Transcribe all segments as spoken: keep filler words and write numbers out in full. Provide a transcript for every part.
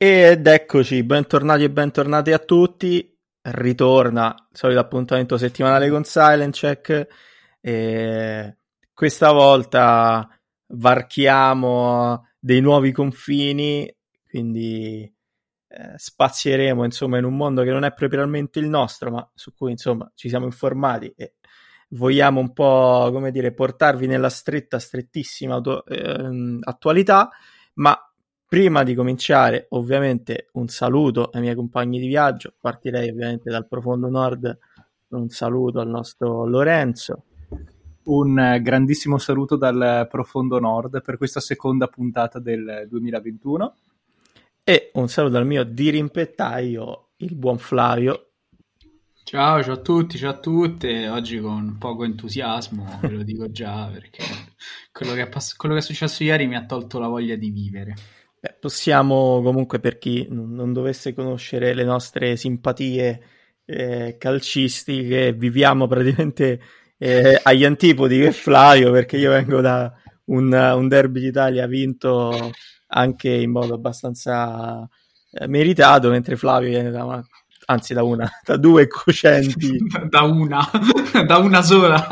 Ed eccoci, bentornati e bentornati a tutti. Ritorna il solito appuntamento settimanale con Silent Check. E questa volta varchiamo dei nuovi confini, quindi eh, spazieremo insomma in un mondo che non è propriamente il nostro, ma su cui insomma ci siamo informati e vogliamo un po', come dire, portarvi nella stretta, strettissima auto- ehm, attualità. Ma prima di cominciare, ovviamente, un saluto ai miei compagni di viaggio. Partirei ovviamente dal profondo nord, un saluto al nostro Lorenzo. Un grandissimo saluto dal profondo nord per questa seconda puntata del duemilaventuno. E un saluto al mio dirimpettaio, il buon Flavio. Ciao, ciao a tutti, ciao a tutte. Oggi con poco entusiasmo, ve lo dico già, perché quello che è, pass- quello che è successo ieri mi ha tolto la voglia di vivere. Beh, possiamo comunque, per chi non dovesse conoscere le nostre simpatie eh, calcistiche, viviamo praticamente eh, agli antipodi che Flavio, perché io vengo da un, un derby d'Italia vinto anche in modo abbastanza eh, meritato, mentre Flavio viene da una, anzi da una, da due cocenti. Da una, da una sola,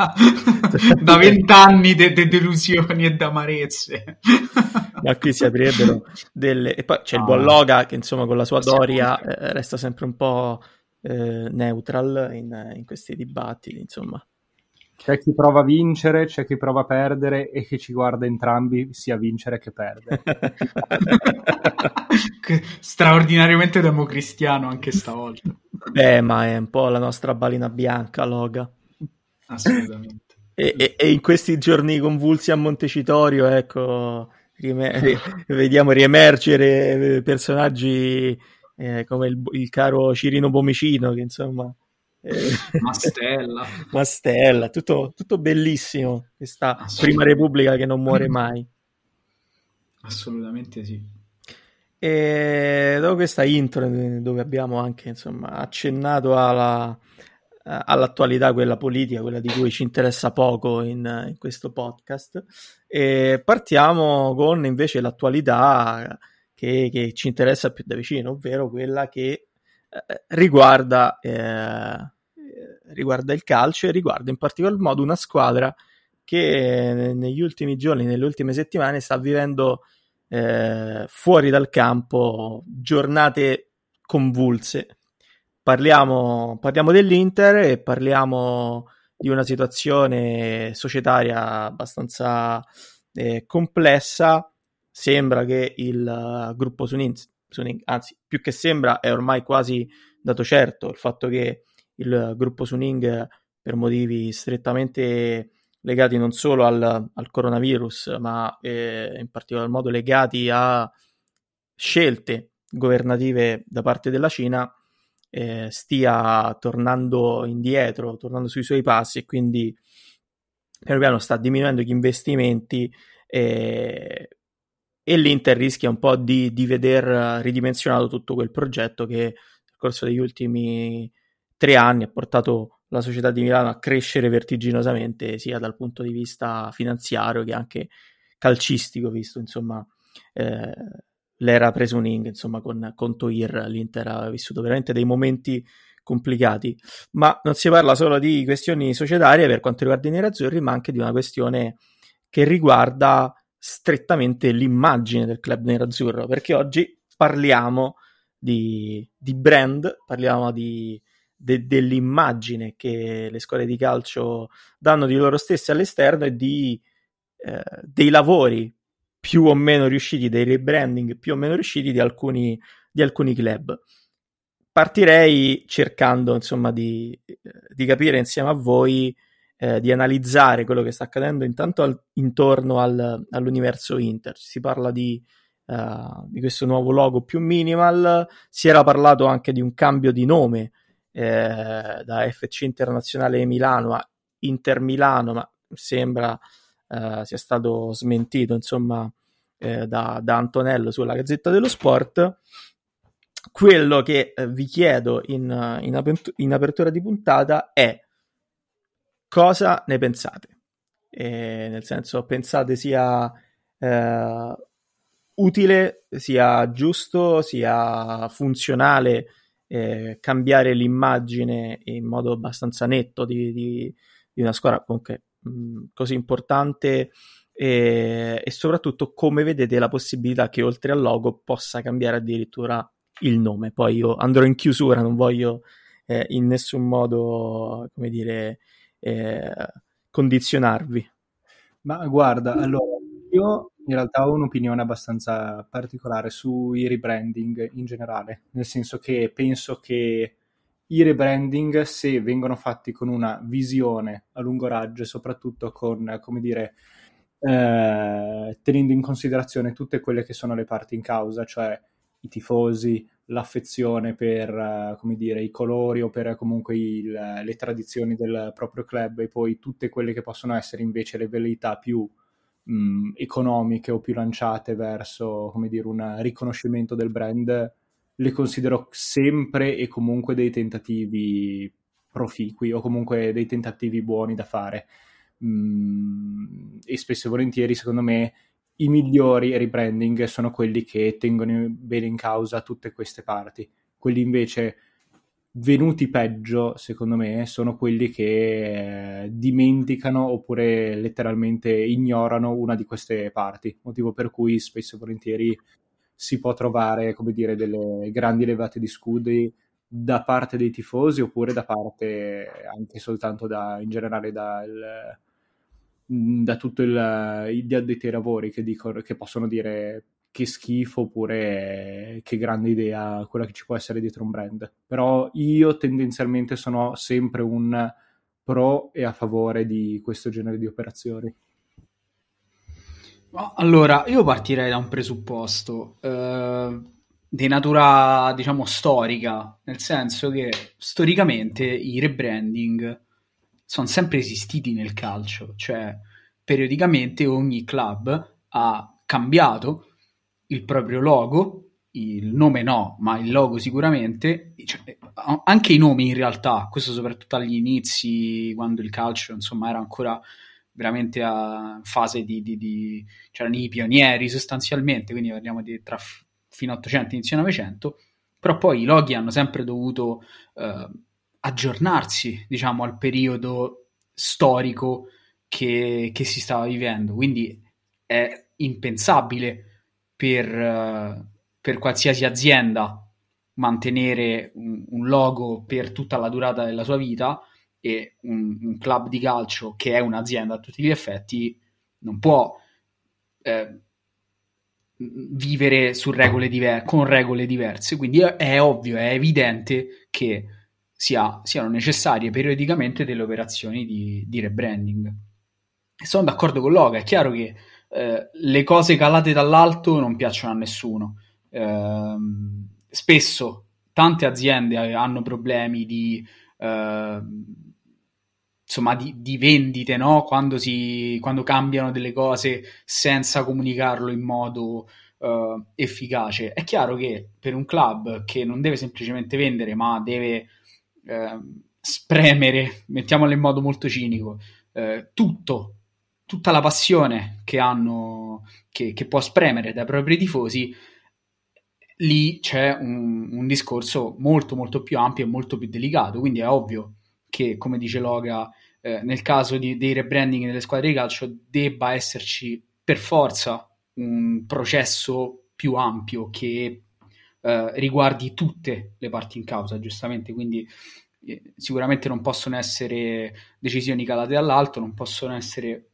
da vent'anni di de- de- delusioni e d'amarezze. Ma qui si aprirebbero delle... E poi c'è ah, il buon Loga che insomma con la sua Doria eh, resta sempre un po' eh, neutral in, in questi dibattiti, insomma. C'è chi prova a vincere, c'è chi prova a perdere e che ci guarda entrambi sia vincere che perdere. Straordinariamente democristiano anche stavolta. Beh, ma è un po' la nostra balena bianca, Loga. Assolutamente. E, e, e in questi giorni convulsi a Montecitorio, ecco... Riemer- vediamo riemergere personaggi eh, come il, il caro Cirino Bomicino, che insomma eh, Mastella Mastella, tutto, tutto bellissimo, questa prima repubblica che non muore mai. Assolutamente sì. E dopo questa intro dove abbiamo anche insomma accennato alla, all'attualità, quella politica, quella di cui ci interessa poco in, in questo podcast, e partiamo con invece l'attualità che, che ci interessa più da vicino, ovvero quella che eh, riguarda, eh, riguarda il calcio e riguarda in particolar modo una squadra che negli ultimi giorni, nelle ultime settimane sta vivendo eh, fuori dal campo giornate convulse. Parliamo, parliamo dell'Inter e parliamo di una situazione societaria abbastanza eh, complessa. Sembra che il uh, gruppo Suning, Suning, anzi più che sembra, è ormai quasi dato certo il fatto che il uh, gruppo Suning, per motivi strettamente legati non solo al, al coronavirus, ma eh, in particolar modo legati a scelte governative da parte della Cina, Eh, stia tornando indietro, tornando sui suoi passi, e quindi piano piano sta diminuendo gli investimenti eh, e l'Inter rischia un po' di, di veder ridimensionato tutto quel progetto che nel corso degli ultimi tre anni ha portato la società di Milano a crescere vertiginosamente, sia dal punto di vista finanziario che anche calcistico, visto insomma eh, l'era pre-Suning, insomma, con, con Toir l'Inter ha vissuto veramente dei momenti complicati. Ma non si parla solo di questioni societarie per quanto riguarda i nerazzurri, ma anche di una questione che riguarda strettamente l'immagine del club nerazzurro, perché oggi parliamo di, di brand, parliamo di, de, dell'immagine che le scuole di calcio danno di loro stesse all'esterno e di, eh, dei lavori più o meno riusciti, dei rebranding più o meno riusciti di alcuni, di alcuni club. Partirei cercando insomma di, di capire insieme a voi, eh, di analizzare quello che sta accadendo intanto al, intorno al, all'universo Inter. Si parla di, uh, di questo nuovo logo più minimal, si era parlato anche di un cambio di nome eh, da F C Internazionale Milano a Inter Milano, ma sembra uh, sia stato smentito insomma eh, da, da Antonello sulla Gazzetta dello Sport. Quello che vi chiedo in, in, apert- in apertura di puntata è cosa ne pensate, e nel senso pensate sia eh, utile, sia giusto, sia funzionale eh, cambiare l'immagine in modo abbastanza netto di, di, di una squadra comunque mh, così importante, e, e soprattutto come vedete la possibilità che oltre al logo possa cambiare addirittura il nome. Poi io andrò in chiusura, non voglio eh, in nessun modo, come dire, eh, condizionarvi. Ma guarda, allora io in realtà ho un'opinione abbastanza particolare sui rebranding in generale, nel senso che penso che i rebranding, se vengono fatti con una visione a lungo raggio e soprattutto con, come dire, eh, tenendo in considerazione tutte quelle che sono le parti in causa, cioè i tifosi, l'affezione per, come dire, i colori o per comunque il, le tradizioni del proprio club, e poi tutte quelle che possono essere invece le velleità più mh, economiche o più lanciate verso, come dire, un riconoscimento del brand, le considero sempre e comunque dei tentativi proficui o comunque dei tentativi buoni da fare. Mh, e spesso e volentieri, secondo me, i migliori rebranding sono quelli che tengono bene in causa tutte queste parti. Quelli invece venuti peggio, secondo me, sono quelli che eh, dimenticano oppure letteralmente ignorano una di queste parti, motivo per cui spesso e volentieri si può trovare, come dire, delle grandi levate di scudi da parte dei tifosi oppure da parte anche soltanto da, in generale dal... da tutto il, il addetti ai lavori che, dicono, che possono dire che schifo oppure che grande idea quella che ci può essere dietro un brand. Però io tendenzialmente sono sempre un pro e a favore di questo genere di operazioni. Allora, io partirei da un presupposto eh, di natura, diciamo, storica, nel senso che storicamente i rebranding sono sempre esistiti nel calcio, cioè periodicamente ogni club ha cambiato il proprio logo, il nome no, ma il logo sicuramente, cioè, anche i nomi in realtà, questo soprattutto agli inizi, quando il calcio insomma era ancora veramente a fase di, di, di c'erano i pionieri sostanzialmente, quindi parliamo di tra fino all'Ottocento, inizio Novecento, però poi i loghi hanno sempre dovuto eh, aggiornarsi, diciamo, al periodo storico che, che si stava vivendo, quindi è impensabile per, per qualsiasi azienda mantenere un, un logo per tutta la durata della sua vita, e un, un club di calcio che è un'azienda a tutti gli effetti non può eh, vivere su regole diver- con regole diverse, quindi è, è ovvio, è evidente che Sia, siano necessarie periodicamente delle operazioni di, di rebranding. Sono d'accordo con Loga, è chiaro che eh, le cose calate dall'alto non piacciono a nessuno. Eh, spesso tante aziende hanno problemi di eh, insomma di, di vendite, no? Quando, si, quando cambiano delle cose senza comunicarlo in modo eh, efficace. È chiaro che per un club che non deve semplicemente vendere, ma deve Eh, spremere, mettiamolo in modo molto cinico, eh, tutto tutta la passione che hanno, che, che può spremere dai propri tifosi, lì c'è un, un discorso molto molto più ampio e molto più delicato. Quindi è ovvio che, come dice Loga, eh, nel caso di, dei rebranding delle squadre di calcio debba esserci per forza un processo più ampio che Uh, riguardi tutte le parti in causa, giustamente. Quindi eh, sicuramente non possono essere decisioni calate dall'alto, non possono essere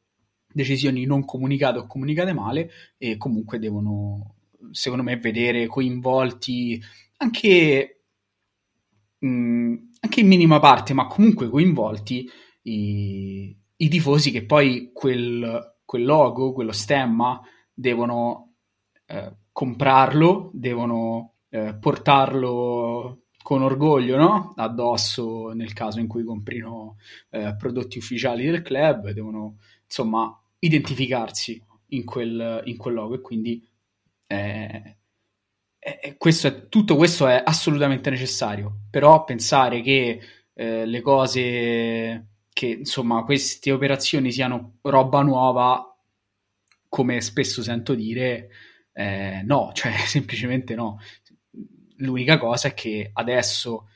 decisioni non comunicate o comunicate male, e comunque devono, secondo me, vedere coinvolti anche, mh, anche in minima parte, ma comunque coinvolti i, i tifosi, che poi quel, quel logo, quello stemma devono eh, comprarlo, devono eh, portarlo con orgoglio, no? Addosso, nel caso in cui comprino eh, prodotti ufficiali del club, devono insomma identificarsi in quel, in quel logo, e quindi eh, eh, questo è, tutto questo è assolutamente necessario. Però pensare che eh, le cose, che insomma queste operazioni siano roba nuova, come spesso sento dire, eh, no, cioè semplicemente no. L'unica cosa è che adesso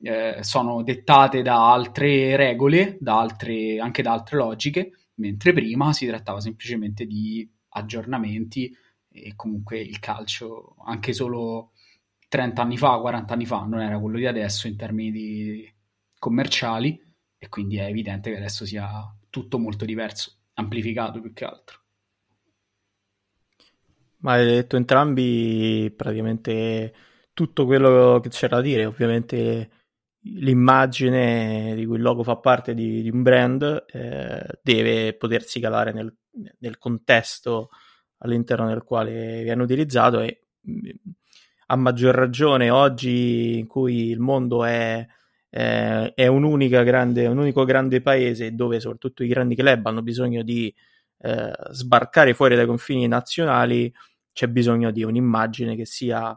eh, sono dettate da altre regole, da altre, anche da altre logiche, mentre prima si trattava semplicemente di aggiornamenti, e comunque il calcio, anche solo trenta anni fa, quaranta anni fa, non era quello di adesso in termini commerciali, e quindi è evidente che adesso sia tutto molto diverso, amplificato più che altro. Ma hai detto entrambi praticamente tutto quello che c'era da dire. Ovviamente l'immagine di cui il logo fa parte di, di un brand eh, deve potersi calare nel, nel contesto all'interno del quale viene utilizzato, e a maggior ragione oggi in cui il mondo è, è, è un'unica grande, un unico grande paese, dove soprattutto i grandi club hanno bisogno di eh, sbarcare fuori dai confini nazionali, c'è bisogno di un'immagine che sia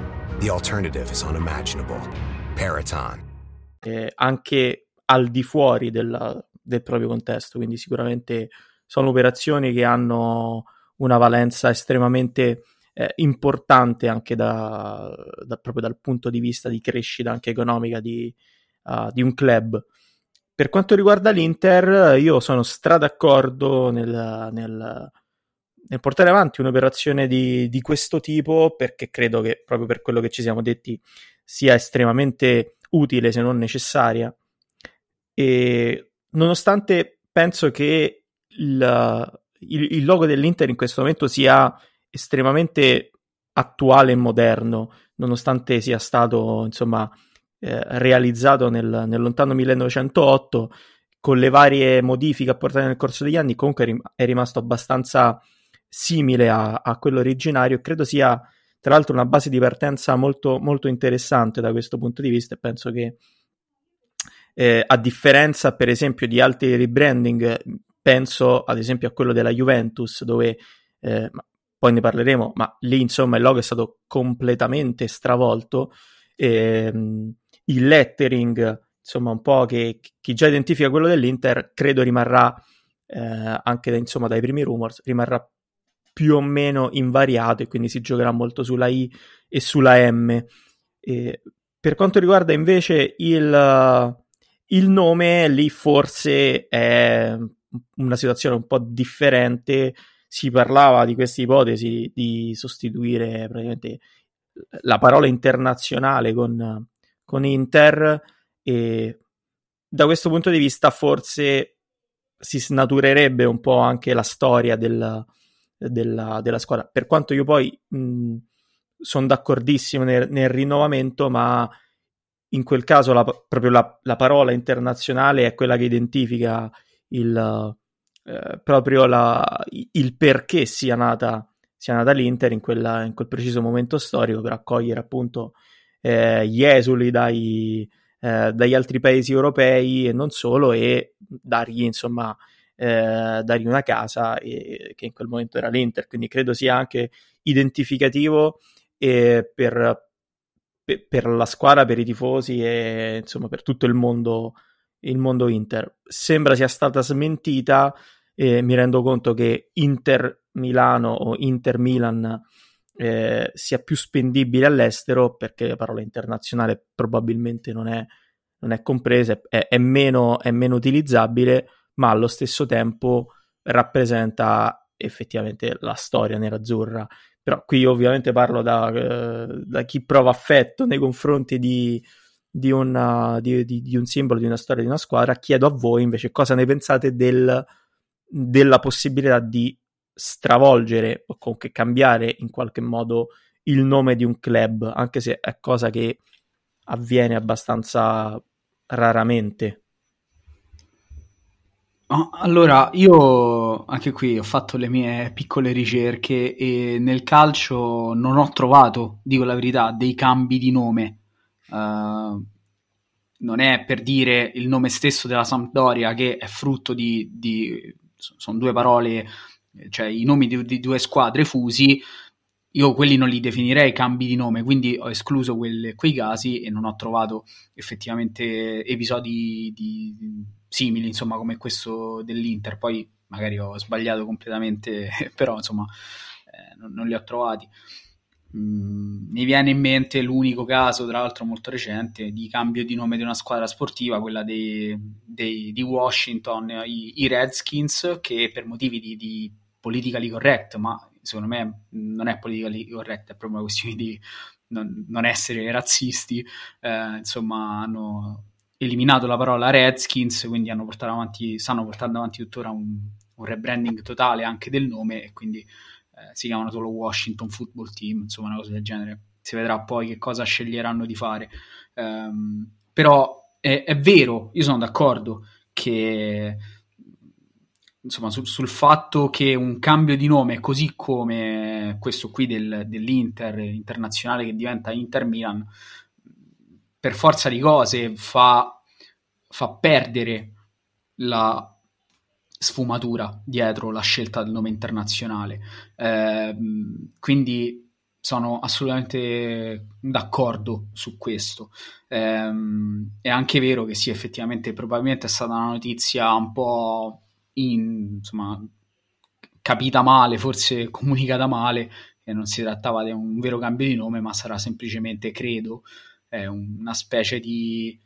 the alternative is unimaginable. Paraton. Eh, anche al di fuori della, del proprio contesto, quindi sicuramente sono operazioni che hanno una valenza estremamente eh, importante anche da, da, proprio dal punto di vista di crescita anche economica di, uh, di un club. Per quanto riguarda l'Inter, io sono stra d'accordo nel... nel nel portare avanti un'operazione di, di questo tipo, perché credo che, proprio per quello che ci siamo detti, sia estremamente utile, se non necessaria. E nonostante penso che il, il, il logo dell'Inter in questo momento sia estremamente attuale e moderno, nonostante sia stato insomma eh, realizzato nel, nel lontano millenovecentootto, con le varie modifiche apportate nel corso degli anni, comunque è, rim- è rimasto abbastanza simile a, a quello originario. Credo sia tra l'altro una base di partenza molto, molto interessante da questo punto di vista, e penso che eh, a differenza per esempio di altri rebranding, penso ad esempio a quello della Juventus, dove eh, poi ne parleremo, ma lì insomma il logo è stato completamente stravolto, eh, il lettering insomma un po' che chi già identifica quello dell'Inter credo rimarrà eh, anche insomma dai primi rumors rimarrà più o meno invariato, e quindi si giocherà molto sulla I e sulla M. E per quanto riguarda invece il, il nome, lì forse è una situazione un po' differente. Si parlava di questa ipotesi di sostituire praticamente la parola internazionale con, con Inter, e da questo punto di vista forse si snaturerebbe un po' anche la storia del Della, della squadra, per quanto io poi sono d'accordissimo nel, nel rinnovamento, ma in quel caso la, proprio la, la parola internazionale è quella che identifica il eh, proprio la, il perché sia nata sia nata l'Inter in, quella, in quel preciso momento storico, per accogliere appunto eh, gli esuli dai, eh, dagli altri paesi europei e non solo, e dargli insomma Eh, dargli una casa, e, che in quel momento era l'Inter, quindi credo sia anche identificativo eh, per, per, per la squadra, per i tifosi e insomma per tutto il mondo il mondo Inter. Sembra sia stata smentita eh, mi rendo conto che Inter Milano o Inter Milan eh, sia più spendibile all'estero, perché la parola internazionale probabilmente non è, non è compresa, è, è, meno, è meno utilizzabile, ma allo stesso tempo rappresenta effettivamente la storia nerazzurra. Però qui ovviamente parlo da, eh, da chi prova affetto nei confronti di, di, una, di, di, di un simbolo, di una storia, di una squadra. Chiedo a voi invece cosa ne pensate del, della possibilità di stravolgere o comunque cambiare in qualche modo il nome di un club, anche se è cosa che avviene abbastanza raramente. Allora, io anche qui ho fatto le mie piccole ricerche e nel calcio non ho trovato, dico la verità, dei cambi di nome. Uh, non è per dire il nome stesso della Sampdoria, che è frutto di... di sono due parole, cioè i nomi di, di due squadre fusi, io quelli non li definirei cambi di nome, quindi ho escluso quel, quei casi e non ho trovato effettivamente episodi di... di simili, insomma, come questo dell'Inter. Poi magari ho sbagliato completamente, però insomma eh, non, non li ho trovati. Mm, mi viene in mente l'unico caso, tra l'altro molto recente, di cambio di nome di una squadra sportiva, quella dei, dei, di Washington, i, i Redskins, che per motivi di, di politically correct, ma secondo me non è politically correct, è proprio una questione di non, non essere razzisti, eh, insomma hanno eliminato la parola Redskins, quindi hanno portato avanti, stanno portando avanti tuttora un, un rebranding totale anche del nome, e quindi eh, si chiamano solo Washington Football Team, insomma una cosa del genere. Si vedrà poi che cosa sceglieranno di fare. Um, però è, è vero, io sono d'accordo che insomma sul, sul fatto che un cambio di nome, così come questo qui del, dell'Inter internazionale che diventa Inter Milan, per forza di cose fa, fa perdere la sfumatura dietro la scelta del nome internazionale. Eh, quindi sono assolutamente d'accordo su questo. Eh, è anche vero che sì, effettivamente, probabilmente è stata una notizia un po' in, insomma, capita male, forse comunicata male, e non si trattava di un vero cambio di nome, ma sarà semplicemente, credo, è una specie di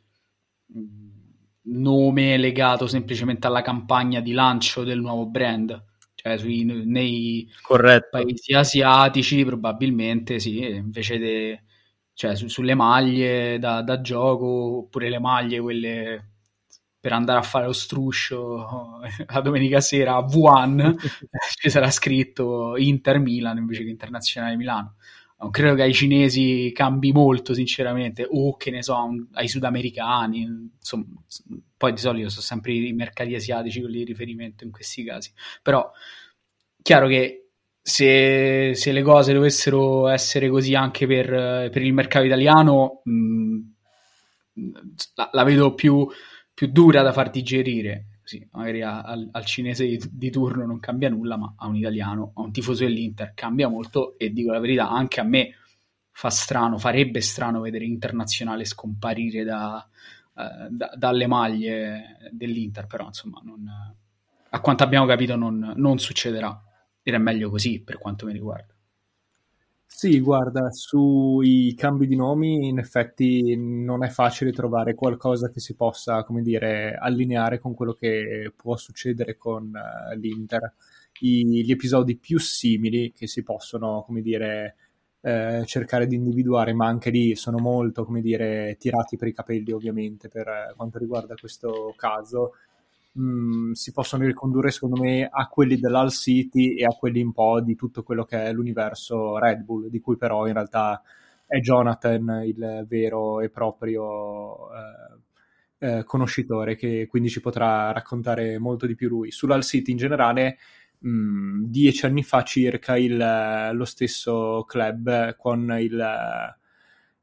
nome legato semplicemente alla campagna di lancio del nuovo brand, cioè sui, nei Corretto. Paesi asiatici probabilmente sì, invece de, cioè su, sulle maglie da, da gioco, oppure le maglie quelle per andare a fare lo struscio la domenica sera a Wuhan ci sarà scritto Inter Milan invece che Internazionale Milano. Non credo che ai cinesi cambi molto, sinceramente, o che ne so, ai sudamericani, insomma, poi di solito sono sempre i mercati asiatici quelli di riferimento in questi casi. Però chiaro che se, se le cose dovessero essere così anche per, per il mercato italiano, mh, la, la vedo più, più dura da far digerire. Sì, magari al, al cinese di, di turno non cambia nulla, ma a un italiano, a un tifoso dell'Inter cambia molto, e dico la verità, anche a me fa strano, farebbe strano vedere Internazionale scomparire da, eh, da, dalle maglie dell'Inter, però insomma non, a quanto abbiamo capito non, non succederà, ed è meglio così per quanto mi riguarda. Sì, guarda, sui cambi di nomi in effetti non è facile trovare qualcosa che si possa, come dire, allineare con quello che può succedere con uh, l'Inter. I, gli episodi più simili che si possono, come dire, eh, cercare di individuare, ma anche lì sono molto, come dire, tirati per i capelli ovviamente per quanto riguarda questo caso. Mm, si possono ricondurre secondo me a quelli dell'Hull City e a quelli un po' di tutto quello che è l'universo Red Bull, di cui però in realtà è Jonathan il vero e proprio eh, eh, conoscitore, che quindi ci potrà raccontare molto di più lui. Sull'Hull City in generale, mh, dieci anni fa circa il, lo stesso club con il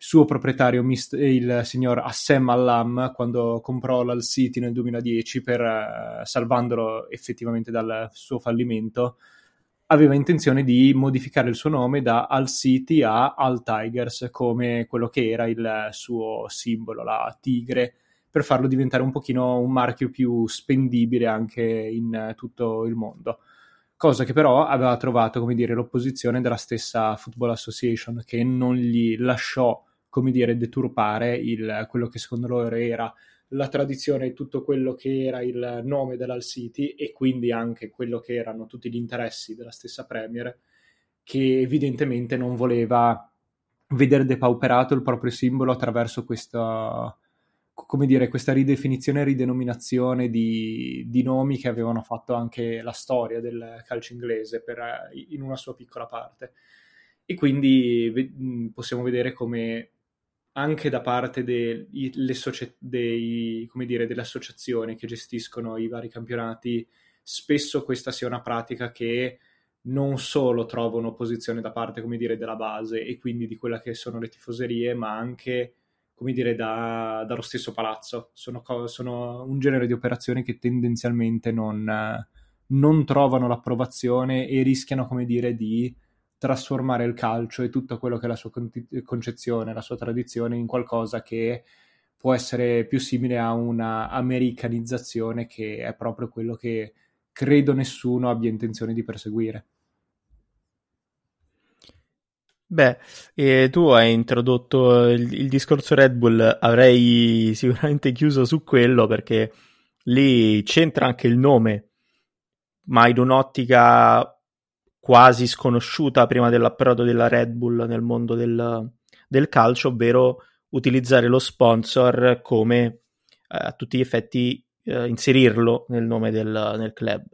suo proprietario, il signor Hassem Allam, quando comprò l'Hull City nel duemiladieci, per, salvandolo effettivamente dal suo fallimento, aveva intenzione di modificare il suo nome da Hull City a Hull Tigers, come quello che era il suo simbolo, la tigre, per farlo diventare un pochino un marchio più spendibile anche in tutto il mondo. Cosa che però aveva trovato, come dire, l'opposizione della stessa Football Association, che non gli lasciò, come dire, deturpare il, quello che secondo loro era la tradizione e tutto quello che era il nome dell'Hull City, e quindi anche quello che erano tutti gli interessi della stessa Premier, che evidentemente non voleva vedere depauperato il proprio simbolo attraverso questa, come dire, questa ridefinizione e ridenominazione di, di nomi che avevano fatto anche la storia del calcio inglese per, in una sua piccola parte. E quindi possiamo vedere come anche da parte dei, le socie- dei, come dire, delle associazioni che gestiscono i vari campionati, spesso questa sia una pratica che non solo trova un'opposizione da parte, come dire, della base e quindi di quella che sono le tifoserie, ma anche, come dire, da, dallo stesso palazzo. Sono, co- sono un genere di operazioni che tendenzialmente non, non trovano l'approvazione e rischiano, come dire, di trasformare il calcio e tutto quello che è la sua concezione, la sua tradizione, in qualcosa che può essere più simile a una americanizzazione, che è proprio quello che credo nessuno abbia intenzione di perseguire. Beh, eh, tu hai introdotto il, il discorso Red Bull, avrei sicuramente chiuso su quello, perché lì c'entra anche il nome, ma in un'ottica quasi sconosciuta prima dell'approdo della Red Bull nel mondo del, del calcio, ovvero utilizzare lo sponsor come eh, a tutti gli effetti eh, inserirlo nel nome del nel club.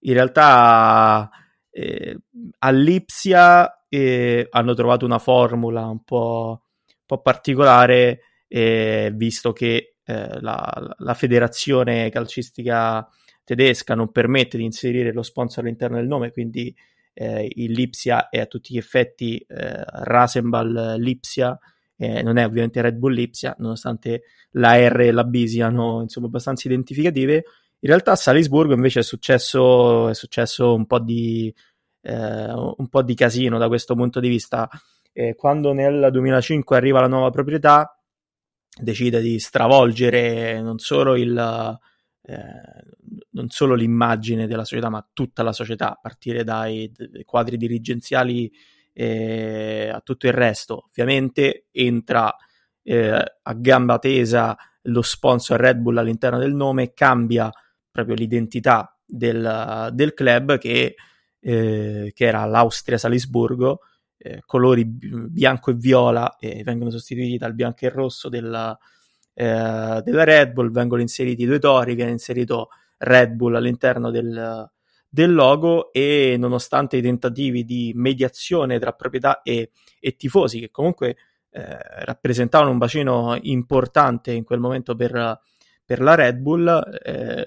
In realtà eh, all'Ipsia eh, hanno trovato una formula un po', un po' particolare, eh, visto che eh, la, la federazione calcistica tedesca non permette di inserire lo sponsor all'interno del nome, quindi eh, il Lipsia è a tutti gli effetti eh, Rasenball Lipsia, eh, non è ovviamente Red Bull Lipsia, nonostante la R e la B siano insomma abbastanza identificative. In realtà a Salisburgo invece è successo, è successo un po' di eh, un po' di casino da questo punto di vista. Eh, quando nel duemilacinque arriva la nuova proprietà, decide di stravolgere non solo il Eh, non solo l'immagine della società, ma tutta la società, a partire dai d- quadri dirigenziali eh, a tutto il resto. Ovviamente entra eh, a gamba tesa lo sponsor Red Bull all'interno del nome, cambia proprio l'identità del, del club, che, eh, che era l'Austria Salisburgo, eh, colori bianco e viola, e eh, vengono sostituiti dal bianco e rosso della della Red Bull, vengono inseriti due tori, viene inserito Red Bull all'interno del, del logo, e nonostante i tentativi di mediazione tra proprietà e, e tifosi, che comunque eh, rappresentavano un bacino importante in quel momento per, per la Red Bull, eh,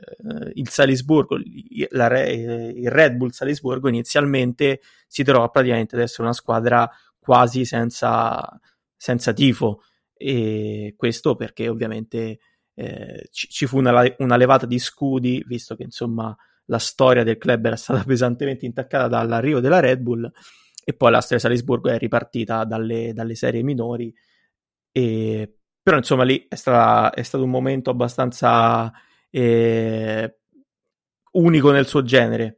il Salisburgo, la Re, il Red Bull Salisburgo inizialmente si trova praticamente ad essere una squadra quasi senza, senza tifo. E questo perché ovviamente eh, ci, ci fu una, una levata di scudi, visto che insomma la storia del club era stata pesantemente intaccata dall'arrivo della Red Bull, e poi l'Austria Salisburgo è ripartita dalle, dalle serie minori, e, però insomma lì è, stata, è stato un momento abbastanza eh, unico nel suo genere.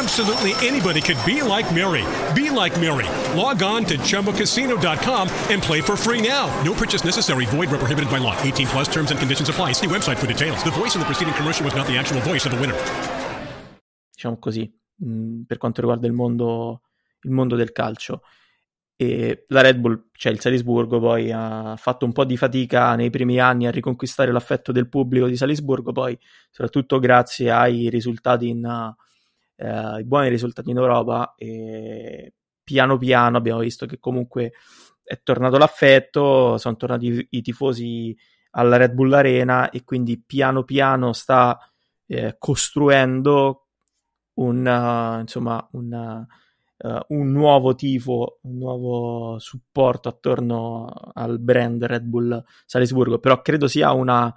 Absolutely anybody could be like Mary. Be like Mary. Log on to Chumba Casino dot com and play for free now. No purchase necessary. Void where prohibited by law. eighteen plus terms and conditions apply. See website for details. The voice in the preceding commercial was not the actual voice of the winner. Diciamo così, mh, per quanto riguarda il mondo, il mondo del calcio. e la Red Bull, cioè il Salisburgo, poi ha fatto un po' di fatica nei primi anni a riconquistare l'affetto del pubblico di Salisburgo, poi soprattutto grazie ai risultati in, uh, ai buoni risultati in Europa, e piano piano abbiamo visto che comunque è tornato l'affetto, sono tornati i tifosi alla Red Bull Arena, e quindi piano piano sta eh, costruendo un uh, insomma un Uh, un nuovo tifo, un nuovo supporto attorno al brand Red Bull Salisburgo. Però credo sia una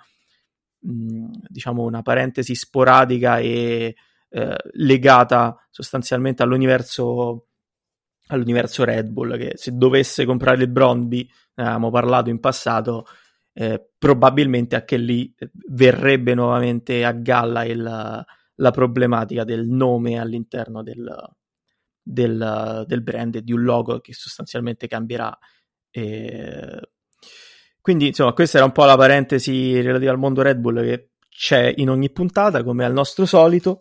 mh, diciamo una parentesi sporadica e eh, legata sostanzialmente all'universo all'universo Red Bull, che se dovesse comprare il Brondby, ne avevamo parlato in passato, eh, probabilmente anche lì verrebbe nuovamente a galla il, la problematica del nome all'interno del Del, del brand e di un logo che sostanzialmente cambierà. E quindi insomma questa era un po' la parentesi relativa al mondo Red Bull che c'è in ogni puntata, come al nostro solito,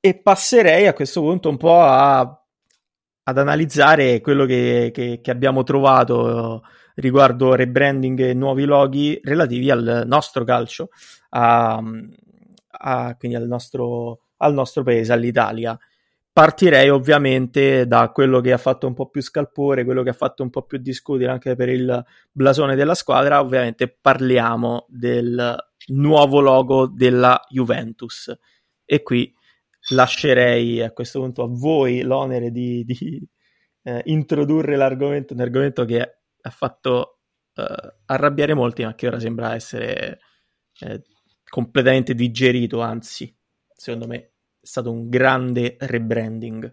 e passerei a questo punto un po' a, ad analizzare quello che, che, che abbiamo trovato riguardo rebranding e nuovi loghi relativi al nostro calcio, a, a, quindi al nostro, al nostro paese, all'Italia. Partirei ovviamente da quello che ha fatto un po' più scalpore, quello che ha fatto un po' più discutere anche per il blasone della squadra. Ovviamente parliamo del nuovo logo della Juventus, e qui lascerei a questo punto a voi l'onere di, di eh, introdurre l'argomento, un argomento che ha fatto eh, arrabbiare molti, ma che ora sembra essere eh, completamente digerito, anzi secondo me è stato un grande rebranding.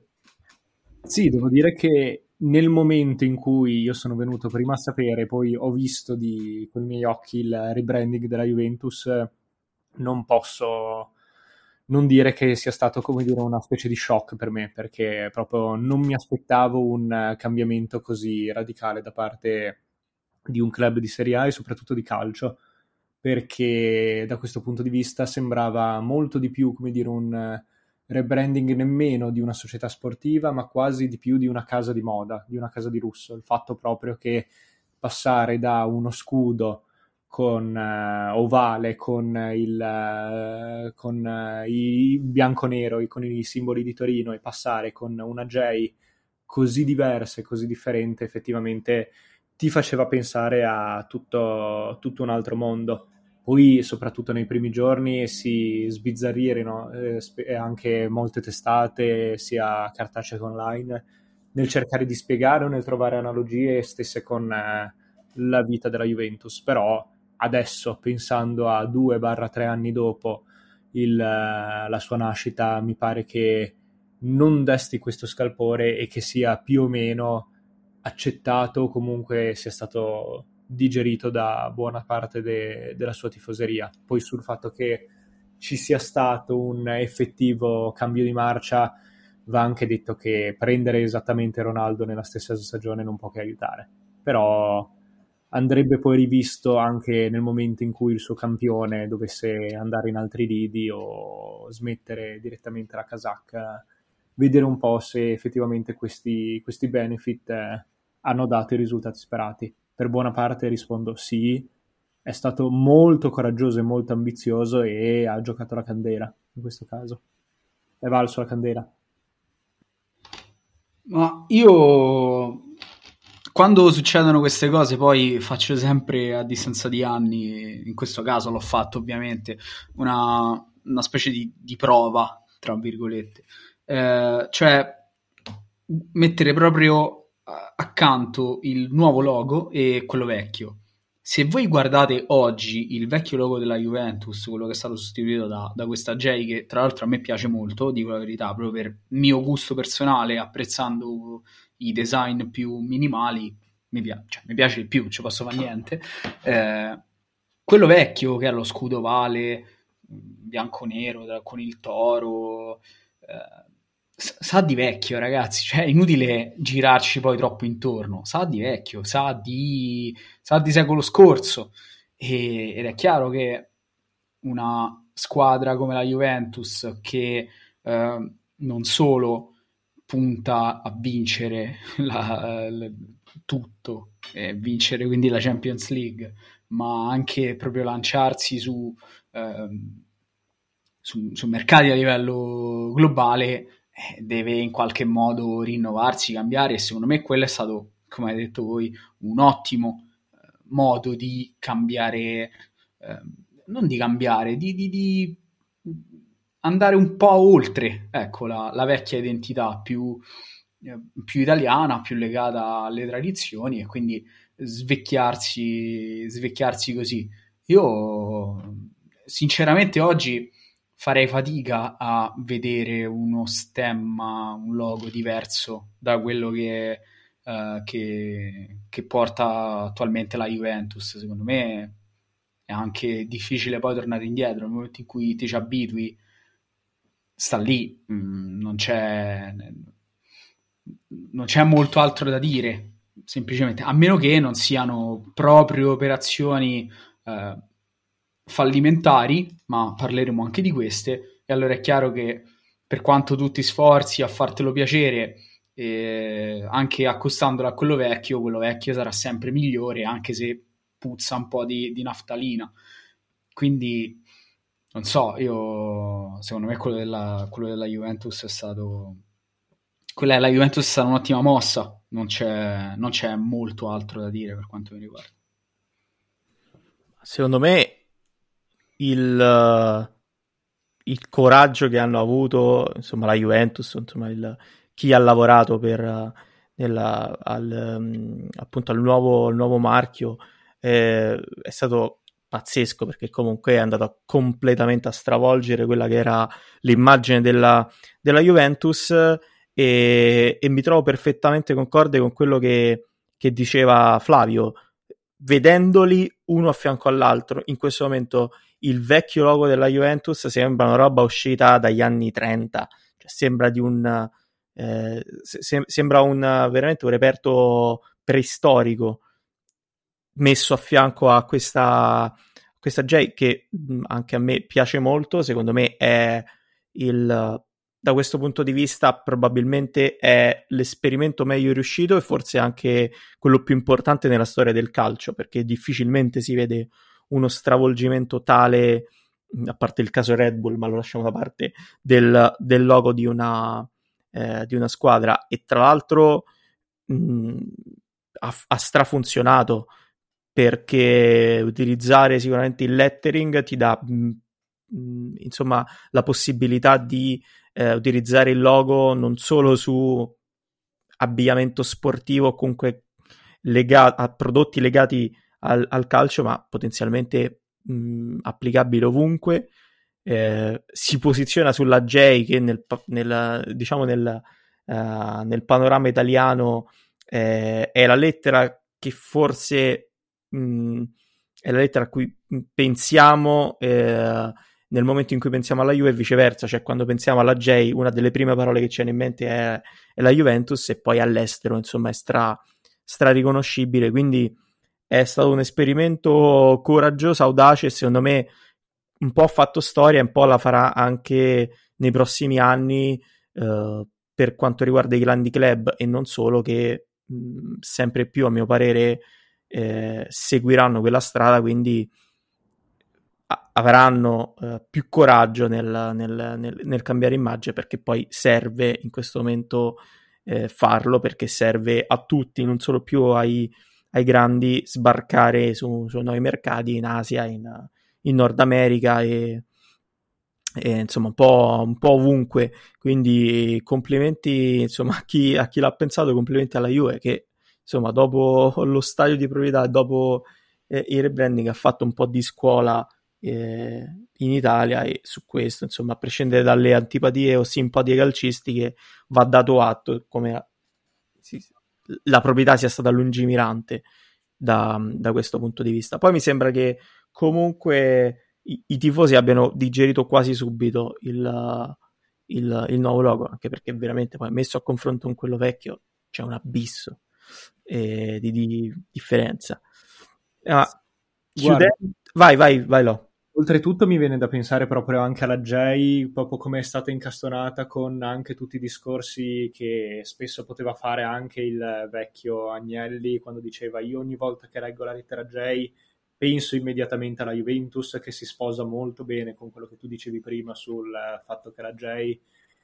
Sì, devo dire che nel momento in cui io sono venuto prima a sapere, poi ho visto di, con i miei occhi il rebranding della Juventus, non posso non dire che sia stato, come dire, una specie di shock per me, perché proprio non mi aspettavo un cambiamento così radicale da parte di un club di Serie A e soprattutto di calcio, perché da questo punto di vista sembrava molto di più, come dire, un rebranding nemmeno di una società sportiva, ma quasi di più di una casa di moda, di una casa di lusso. Il fatto proprio che passare da uno scudo con uh, ovale con il uh, con uh, i bianconero, con i simboli di Torino, e passare con una J così diversa e così differente, effettivamente ti faceva pensare a tutto, tutto un altro mondo. Poi, soprattutto nei primi giorni, si sbizzarrirono eh, sp- anche molte testate, sia cartacee che online, nel cercare di spiegare o nel trovare analogie stesse con eh, la vita della Juventus. Però adesso, pensando a due barra tre anni dopo il, eh, la sua nascita, mi pare che non desti questo scalpore e che sia più o meno accettato, o comunque sia stato digerito da buona parte de- della sua tifoseria. Poi sul fatto che ci sia stato un effettivo cambio di marcia va anche detto che prendere esattamente Ronaldo nella stessa stagione non può che aiutare, però andrebbe poi rivisto anche nel momento in cui il suo campione dovesse andare in altri lidi o smettere direttamente la casacca, vedere un po' se effettivamente questi, questi benefit eh, hanno dato i risultati sperati. Per buona parte rispondo sì, è stato molto coraggioso e molto ambizioso e ha giocato la candela in questo caso. È valso la candela. Ma io, quando succedono queste cose, poi faccio sempre, a distanza di anni, in questo caso l'ho fatto ovviamente, una, una specie di, di prova, tra virgolette. Eh, cioè mettere proprio accanto il nuovo logo e quello vecchio. Se voi guardate oggi il vecchio logo della Juventus, quello che è stato sostituito da, da questa J, che tra l'altro a me piace molto, dico la verità, proprio per mio gusto personale, apprezzando i design più minimali, mi piace, cioè, mi piace di più, non ci posso fare niente. Eh, quello vecchio che ha lo scudo ovale bianco-nero con il toro, eh, sa di vecchio, ragazzi, cioè è inutile girarci poi troppo intorno, sa di vecchio, sa di, sa di secolo scorso, e, ed è chiaro che una squadra come la Juventus, che eh, non solo punta a vincere la, la, tutto, eh, vincere quindi la Champions League, ma anche proprio lanciarsi su, eh, su, su mercati a livello globale, eh, deve in qualche modo rinnovarsi, cambiare, e secondo me quello è stato, come hai detto voi, un ottimo modo di cambiare, eh, non di cambiare, di... di, di andare un po' oltre, ecco, la, la vecchia identità più, eh, più italiana, più legata alle tradizioni, e quindi svecchiarsi, svecchiarsi così. Io sinceramente oggi farei fatica a vedere uno stemma, un logo diverso da quello che, eh, che, che porta attualmente la Juventus. Secondo me è anche difficile poi tornare indietro, nel momento in cui ti ci abitui sta lì, non c'è non c'è molto altro da dire, semplicemente, a meno che non siano proprio operazioni eh, fallimentari, ma parleremo anche di queste, e allora è chiaro che per quanto tu ti sforzi a fartelo piacere, eh, anche accostandolo a quello vecchio, quello vecchio sarà sempre migliore, anche se puzza un po' di, di naftalina. Quindi non so, io secondo me quello della, quello della Juventus è stato quella della Juventus è stata un'ottima mossa, non c'è, non c'è molto altro da dire per quanto mi riguarda. Secondo me il, il coraggio che hanno avuto, insomma, la Juventus, insomma, il, chi ha lavorato per nella, al, appunto al nuovo, il nuovo marchio, eh, è stato pazzesco, perché comunque è andato completamente a stravolgere quella che era l'immagine della, della Juventus, e, e mi trovo perfettamente concorde con quello che, che diceva Flavio. Vedendoli uno a fianco all'altro, in questo momento il vecchio logo della Juventus sembra una roba uscita dagli anni trenta, cioè sembra di un eh, se, sembra un veramente un reperto preistorico messo a fianco a questa questa J, che anche a me piace molto. Secondo me è il, da questo punto di vista probabilmente è l'esperimento meglio riuscito, e forse anche quello più importante nella storia del calcio, perché difficilmente si vede uno stravolgimento tale, a parte il caso Red Bull, ma lo lasciamo da parte, del, del logo di una, eh, di una squadra. E tra l'altro mh, ha, ha strafunzionato, perché utilizzare sicuramente il lettering ti dà mh, insomma la possibilità di eh, utilizzare il logo non solo su abbigliamento sportivo, comunque lega- a prodotti legati al, al calcio, ma potenzialmente mh, applicabile ovunque. Eh, si posiziona sulla J, che nel, nel, diciamo nel, uh, nel panorama italiano eh, è la lettera che forse Mm, è la lettera a cui pensiamo eh, nel momento in cui pensiamo alla Juve, e viceversa, cioè quando pensiamo alla J una delle prime parole che ci viene in mente è, è la Juventus, e poi all'estero insomma è stra, stra riconoscibile. Quindi è stato un esperimento coraggioso, audace, secondo me un po' ha fatto storia, un po' la farà anche nei prossimi anni eh, per quanto riguarda i grandi club, e non solo, che mh, sempre più a mio parere Eh, seguiranno quella strada, quindi a- avranno eh, più coraggio nel, nel, nel, nel cambiare immagine, perché poi serve in questo momento eh, farlo, perché serve a tutti, non solo più ai, ai grandi, sbarcare su, su nuovi mercati in Asia, in, in Nord America e, e insomma un po', un po' ovunque. Quindi complimenti insomma a chi, a chi l'ha pensato, complimenti alla Juve che insomma, dopo lo stadio di proprietà, dopo eh, il rebranding, ha fatto un po' di scuola eh, in Italia, e su questo, insomma, a prescindere dalle antipatie o simpatie calcistiche, va dato atto come sì, sì. la proprietà sia stata lungimirante da, da questo punto di vista. Poi mi sembra che comunque i, i tifosi abbiano digerito quasi subito il, il, il nuovo logo, anche perché veramente poi messo a confronto con quello vecchio c'è un abisso. Eh, di, di differenza. Ah, chiudendo... vai vai vai Lo Oltretutto mi viene da pensare proprio anche alla J, proprio come è stata incastonata con anche tutti i discorsi che spesso poteva fare anche il vecchio Agnelli, quando diceva: io ogni volta che leggo la lettera J penso immediatamente alla Juventus, che si sposa molto bene con quello che tu dicevi prima sul fatto che la J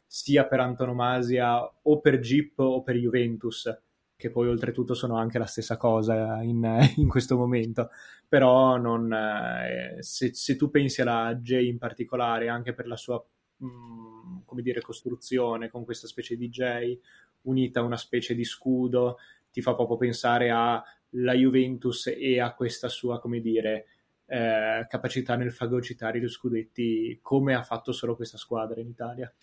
sia per antonomasia o per Jeep o per Juventus, che poi oltretutto sono anche la stessa cosa in, in questo momento, però non, eh, se, se tu pensi alla J in particolare, anche per la sua mh, come dire, costruzione con questa specie di J unita a una specie di scudo, ti fa proprio pensare alla Juventus e a questa sua, come dire, eh, capacità nel fagocitare gli scudetti, come ha fatto solo questa squadra in Italia.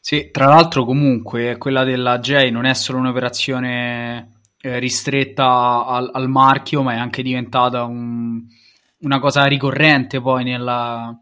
Sì, tra l'altro comunque quella della J non è solo un'operazione eh, ristretta al, al marchio, ma è anche diventata un, una cosa ricorrente poi nella,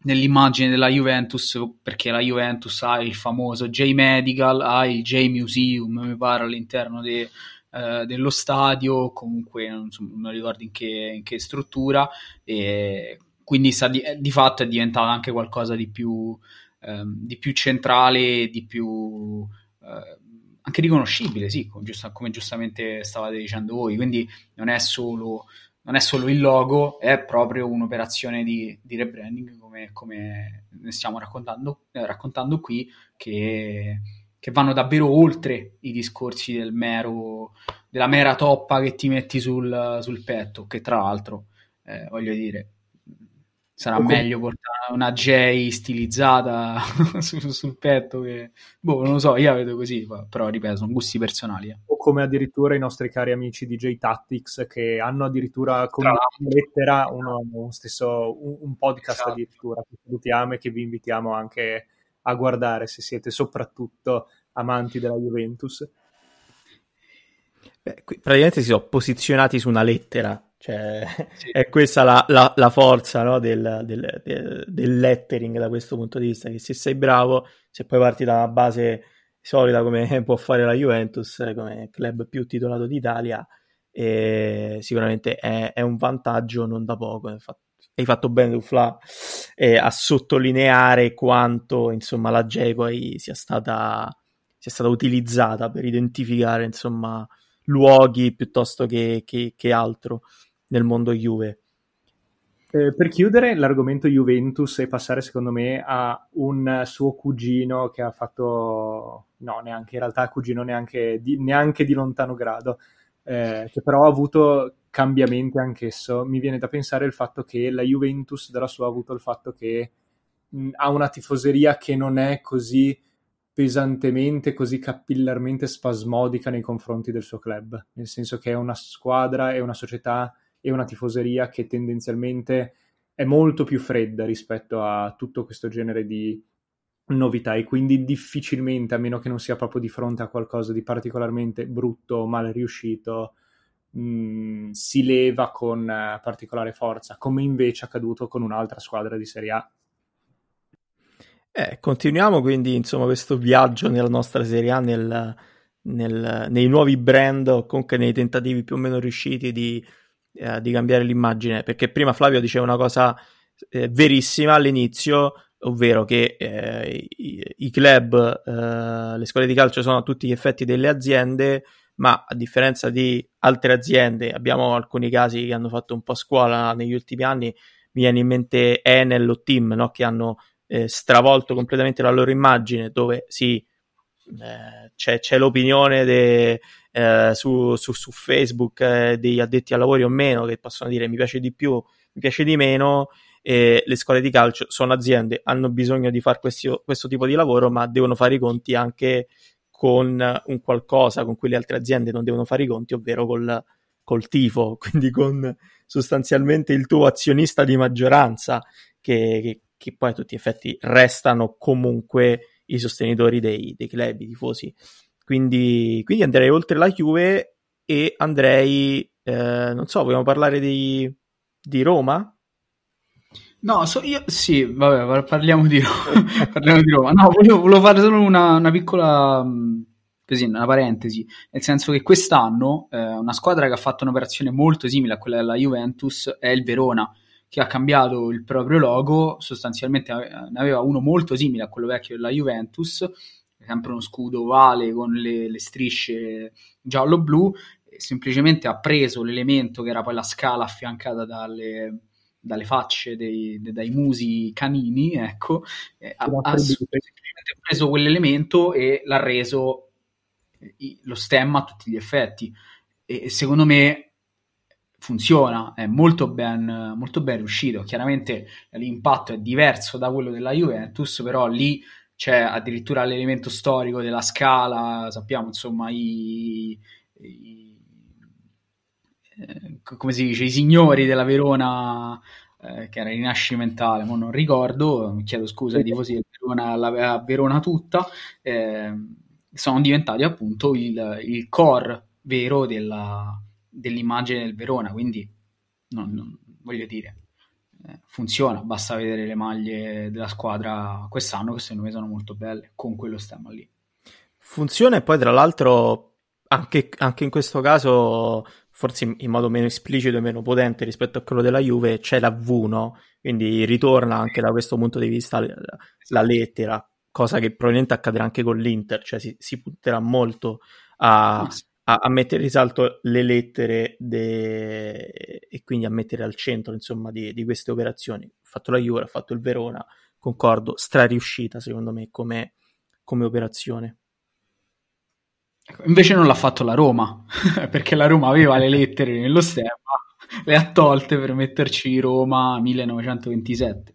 nell'immagine della Juventus, perché la Juventus ha il famoso J Medical, ha il J Museum, mi pare, all'interno de, eh, dello stadio, comunque non, non ricordo in che, in che struttura, e quindi sta di, di fatto è diventata anche qualcosa di più... di più centrale, di più eh, anche riconoscibile, sì, come, giusta, come giustamente stavate dicendo voi. Quindi non è solo, non è solo il logo, è proprio un'operazione di, di rebranding, come, come ne stiamo raccontando, eh, raccontando qui, che, che vanno davvero oltre i discorsi del mero, della mera toppa che ti metti sul, sul petto, che tra l'altro, eh, voglio dire, sarà meglio portare una J stilizzata sul, sul petto che... Boh, non lo so, io la vedo così, però ripeto, sono gusti personali. Eh. O come addirittura i nostri cari amici di J Tactics, che hanno addirittura come lettera uno, uno stesso, un, un podcast, esatto, addirittura, che salutiamo e che vi invitiamo anche a guardare se siete soprattutto amanti della Juventus. Beh, qui praticamente si sono posizionati su una lettera. Cioè, sì. È questa la, la, la forza, no, del, del, del, del lettering da questo punto di vista, che se sei bravo, se poi parti da una base solida come può fare la Juventus, come club più titolato d'Italia, eh, sicuramente è, è un vantaggio non da poco. Infatti, hai fatto bene tu, Fla, eh, a sottolineare quanto, insomma, la J poi sia stata, sia stata utilizzata per identificare, insomma, luoghi piuttosto che, che, che altro nel mondo Juve. Eh, per chiudere l'argomento Juventus e passare secondo me a un suo cugino che ha fatto, no, neanche in realtà cugino neanche di, neanche di lontano grado, eh, che però ha avuto cambiamenti anch'esso, mi viene da pensare il fatto che la Juventus dalla sua ha avuto il fatto che mh, ha una tifoseria che non è così pesantemente, così capillarmente spasmodica nei confronti del suo club, nel senso che è una squadra, è una società, è una tifoseria che tendenzialmente è molto più fredda rispetto a tutto questo genere di novità, e quindi difficilmente, a meno che non sia proprio di fronte a qualcosa di particolarmente brutto o mal riuscito, mh, si leva con uh, particolare forza, come invece è accaduto con un'altra squadra di Serie A. Eh, continuiamo quindi, insomma, questo viaggio nella nostra Serie A nel, nel, nei nuovi brand, o comunque nei tentativi più o meno riusciti di, eh, di cambiare l'immagine, perché prima Flavio diceva una cosa eh, verissima all'inizio, ovvero che eh, i, i club, eh, le scuole di calcio sono a tutti gli effetti delle aziende, ma a differenza di altre aziende, abbiamo alcuni casi che hanno fatto un po' scuola negli ultimi anni, mi viene in mente Enel o Team, no? Che hanno Eh, stravolto completamente la loro immagine, dove sì, eh, c'è, c'è l'opinione de, eh, su, su, su Facebook eh, degli addetti ai lavori o meno, che possono dire mi piace di più, mi piace di meno, eh, le scuole di calcio sono aziende, hanno bisogno di fare questo, questo tipo di lavoro, ma devono fare i conti anche con un qualcosa con cui le altre aziende non devono fare i conti, ovvero col, col tifo, quindi con sostanzialmente il tuo azionista di maggioranza, che, che che poi a tutti gli effetti restano comunque i sostenitori dei, dei club, i tifosi. Quindi, quindi andrei oltre la Juve e andrei, eh, non so, vogliamo parlare di, di Roma? No, so io sì, vabbè, parliamo di Roma. parliamo di Roma. No, volevo, volevo fare solo una, una piccola, così, una parentesi, nel senso che quest'anno eh, una squadra che ha fatto un'operazione molto simile a quella della Juventus è il Verona, che ha cambiato il proprio logo, sostanzialmente ne aveva uno molto simile a quello vecchio della Juventus, sempre uno scudo ovale con le, le strisce giallo-blu, e semplicemente ha preso l'elemento che era poi la scala affiancata dalle, dalle facce, dei, dei, dai musi canini, ecco, ha, ha semplicemente preso quell'elemento e l'ha reso lo stemma a tutti gli effetti, e secondo me funziona, è molto ben, molto ben riuscito. Chiaramente l'impatto è diverso da quello della Juventus, però lì c'è addirittura l'elemento storico della scala, sappiamo insomma i, i eh, come si dice, i signori della Verona, eh, che era rinascimentale, ma non ricordo, mi chiedo scusa, i tifosi del Verona, la Verona tutta, eh, sono diventati appunto il, il core vero della, dell'immagine del Verona, quindi non, non voglio dire, funziona, basta vedere le maglie della squadra quest'anno che secondo me sono molto belle con quello stemma lì. Funziona, e poi tra l'altro anche, anche in questo caso forse in modo meno esplicito e meno potente rispetto a quello della Juve c'è la V, no? Quindi ritorna anche da questo punto di vista la, la lettera, cosa che probabilmente accadrà anche con l'Inter, cioè si, si punterà molto a... Sì. a mettere in risalto le lettere de... e quindi a mettere al centro insomma di, di queste operazioni. Ha fatto la Juve, ha fatto il Verona, concordo, strariuscita secondo me come, come operazione. Ecco, invece non l'ha fatto la Roma perché la Roma aveva le lettere nello stemma, le ha tolte per metterci Roma millenovecentoventisette.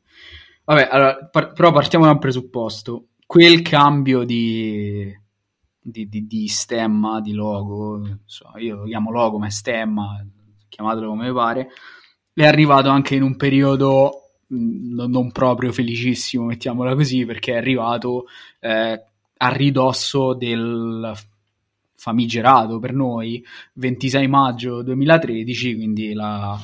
Vabbè, allora, par- però partiamo da un presupposto: quel cambio di Di, di, di stemma, di logo, so, io lo chiamo logo ma è stemma, chiamatelo come vi pare, è arrivato anche in un periodo non, non proprio felicissimo, mettiamola così, perché è arrivato eh, a ridosso del famigerato per noi ventisei maggio duemilatredici, quindi la,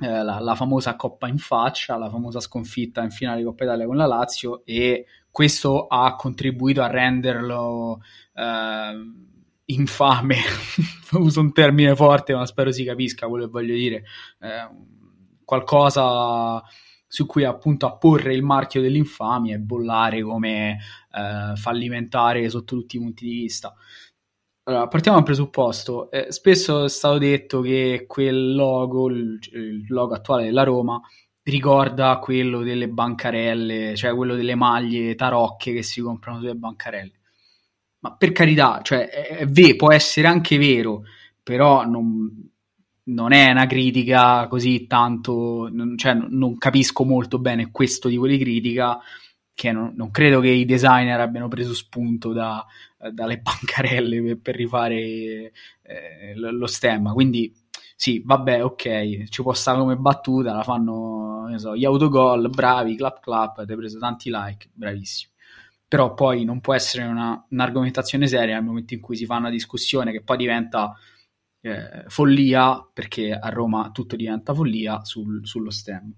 eh, la, la famosa coppa in faccia, la famosa sconfitta in finale di Coppa Italia con la Lazio, e questo ha contribuito a renderlo eh, infame, uso un termine forte ma spero si capisca quello che voglio dire, eh, qualcosa su cui appunto apporre il marchio dell'infamia e bollare come eh, fallimentare sotto tutti i punti di vista. Allora, partiamo dal presupposto, eh, spesso è stato detto che quel logo, il, il logo attuale della Roma, ricorda quello delle bancarelle, cioè quello delle maglie tarocche che si comprano sulle bancarelle. Ma per carità, cioè, è ve- può essere anche vero, però non, non è una critica così tanto, non, cioè, non capisco molto bene questo tipo di critica, che non, non credo che i designer abbiano preso spunto da, eh, dalle bancarelle per, per rifare eh, lo stemma, quindi sì, vabbè, ok, ci può stare come battuta, la fanno non so, gli autogol, bravi, clap clap, avete preso tanti like, bravissimi. Però poi non può essere una, un'argomentazione seria nel momento in cui si fa una discussione che poi diventa eh, follia, perché a Roma tutto diventa follia sul, sullo stemma.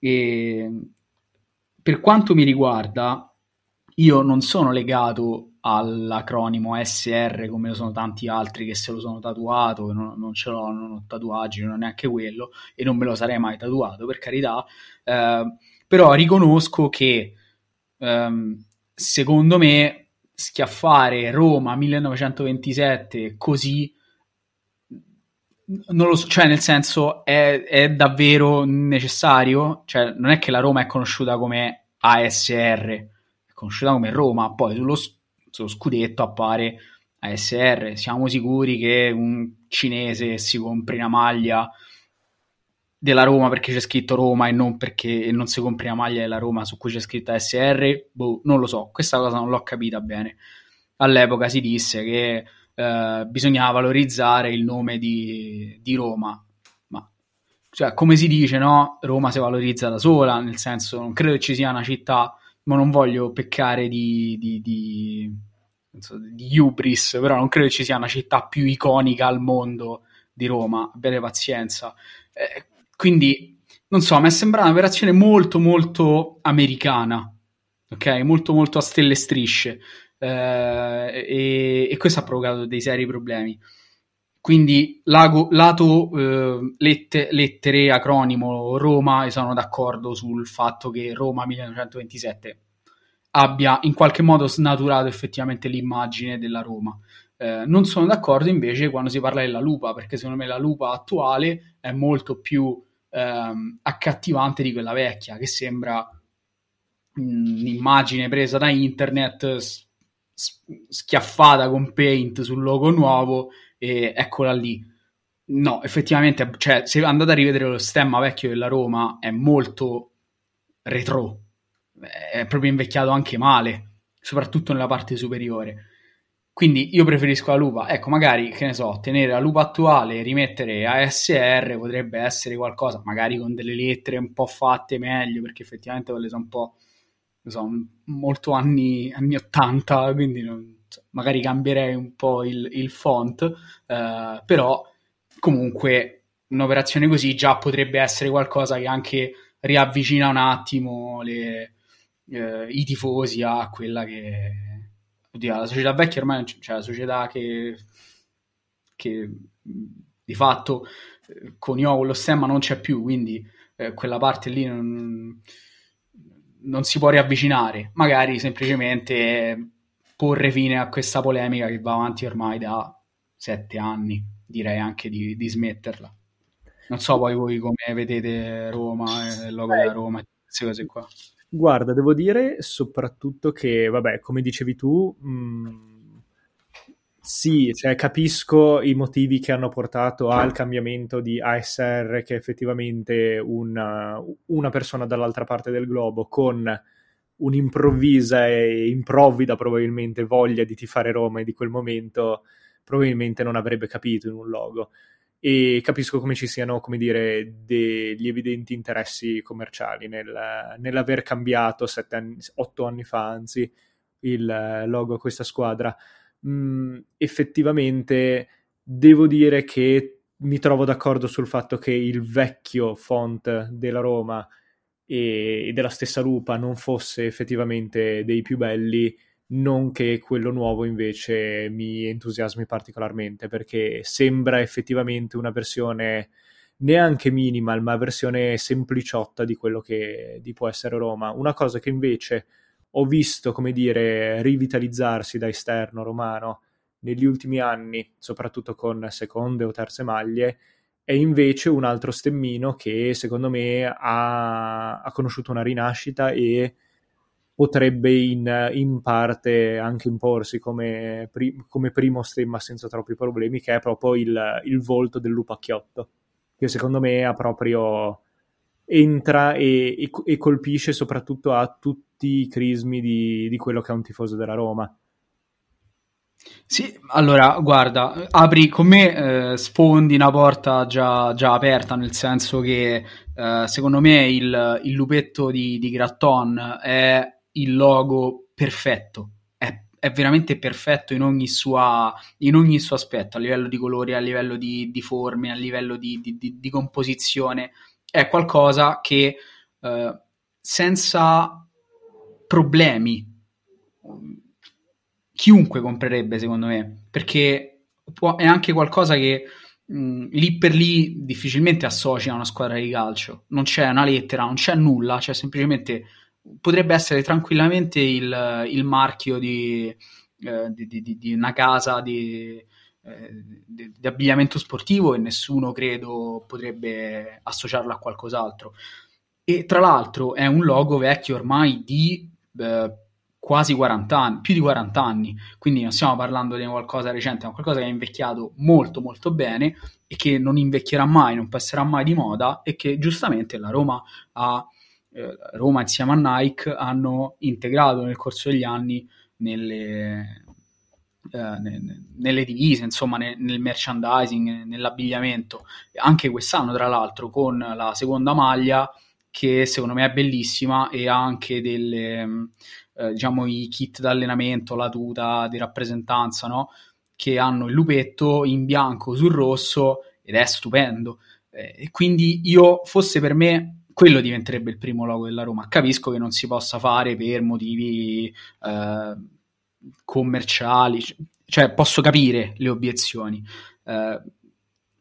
E per quanto mi riguarda, io non sono legato all'acronimo A S R come lo sono tanti altri che se lo sono tatuato, non, non ce l'ho, non ho tatuaggi, non ho neanche quello e non me lo sarei mai tatuato, per carità, eh, però riconosco che ehm, secondo me schiaffare Roma millenovecentoventisette così non lo so, cioè nel senso è, è davvero necessario, cioè non è che la Roma è conosciuta come A S R, conosciuta come Roma, poi sullo, sullo scudetto appare A S R. Siamo sicuri che un cinese si compri una maglia della Roma perché c'è scritto Roma e non perché e non si compri una maglia della Roma su cui c'è scritto A S R? Boh, non lo so, questa cosa non l'ho capita bene. All'epoca si disse che eh, bisognava valorizzare il nome di, di Roma, ma cioè, come si dice, no? Roma si valorizza da sola, nel senso non credo che ci sia una città, ma non voglio peccare di, di, di, non so, di hubris, però non credo ci sia una città più iconica al mondo di Roma, abbiate pazienza. Eh, quindi, non so, mi è sembrata un'operazione molto molto americana, ok? Molto molto a stelle e strisce, eh, e, e questo ha provocato dei seri problemi. Quindi lago, lato eh, lette, lettere, acronimo Roma, e sono d'accordo sul fatto che Roma millenovecentoventisette abbia in qualche modo snaturato effettivamente l'immagine della Roma. Eh, non sono d'accordo invece quando si parla della lupa, perché secondo me la lupa attuale è molto più ehm, accattivante di quella vecchia, che sembra mh, un'immagine presa da internet, s- s- schiaffata con paint sul logo nuovo, e eccola lì. No, effettivamente, cioè, se andate a rivedere lo stemma vecchio della Roma è molto retro, è proprio invecchiato anche male, soprattutto nella parte superiore. Quindi io preferisco la lupa. Ecco, magari, che ne so, tenere la lupa attuale e rimettere A S R potrebbe essere qualcosa, magari con delle lettere un po' fatte meglio, perché effettivamente quelle sono un po', non so, molto anni, anni ottanta, quindi non, magari cambierei un po' il, il font, eh, però comunque un'operazione così già potrebbe essere qualcosa che anche riavvicina un attimo le, eh, i tifosi a quella che... Oddio, la società vecchia ormai, cioè la società che, che di fatto con io con lo stemma non c'è più, quindi eh, quella parte lì non, non si può riavvicinare. Magari semplicemente porre fine a questa polemica che va avanti ormai da sette anni, direi anche di, di smetterla. Non so poi voi come vedete Roma, il logo della Roma, queste cose qua. Guarda, devo dire soprattutto che, vabbè, come dicevi tu, mh, sì, cioè, capisco i motivi che hanno portato al cambiamento di A S R, che è effettivamente una, una persona dall'altra parte del globo con un'improvvisa e improvvida probabilmente voglia di tifare Roma, e di quel momento probabilmente non avrebbe capito in un logo. E capisco come ci siano, come dire, degli evidenti interessi commerciali nel, nell'aver cambiato sette anni, otto anni fa anzi, il logo a questa squadra. Mm, effettivamente devo dire che mi trovo d'accordo sul fatto che il vecchio font della Roma e della stessa lupa non fosse effettivamente dei più belli, non che quello nuovo invece mi entusiasmi particolarmente, perché sembra effettivamente una versione neanche minimal, ma versione sempliciotta di quello che di può essere Roma. Una cosa che invece ho visto, come dire, rivitalizzarsi da esterno romano negli ultimi anni, soprattutto con seconde o terze maglie, è invece un altro stemmino che secondo me ha, ha conosciuto una rinascita e potrebbe in, in parte anche imporsi come, pri- come primo stemma senza troppi problemi, che è proprio il, il volto del lupacchiotto, che secondo me ha proprio entra e, e, e colpisce soprattutto a tutti i crismi di, di quello che è un tifoso della Roma. Sì, allora guarda, apri con me, eh, sfondi una porta già, già aperta, nel senso che eh, secondo me il, il lupetto di, di Gratton è il logo perfetto, è, è veramente perfetto in ogni sua, in ogni suo aspetto, a livello di colori, a livello di, di forme, a livello di, di, di, di composizione. È qualcosa che eh, senza problemi chiunque comprerebbe, secondo me, perché può, è anche qualcosa che mh, lì per lì difficilmente associa a una squadra di calcio. Non c'è una lettera, non c'è nulla, c'è semplicemente... potrebbe essere tranquillamente il, il marchio di, eh, di, di, di una casa di, eh, di, di abbigliamento sportivo, e nessuno credo potrebbe associarlo a qualcos'altro. E tra l'altro è un logo vecchio ormai di eh, quasi quaranta anni, più di quaranta anni, quindi non stiamo parlando di qualcosa recente, ma qualcosa che è invecchiato molto molto bene e che non invecchierà mai, non passerà mai di moda, e che giustamente la Roma ha... Roma insieme a Nike hanno integrato nel corso degli anni nelle, eh, nelle, nelle divise, insomma nel, nel merchandising, nell'abbigliamento, anche quest'anno tra l'altro con la seconda maglia, che secondo me è bellissima, e ha anche delle, eh, diciamo, i kit d'allenamento, la tuta di rappresentanza, no? Che hanno il lupetto in bianco sul rosso, ed è stupendo. Eh, quindi io, fosse per me, quello diventerebbe il primo logo della Roma. Capisco che non si possa fare per motivi eh, commerciali, cioè posso capire le obiezioni, eh,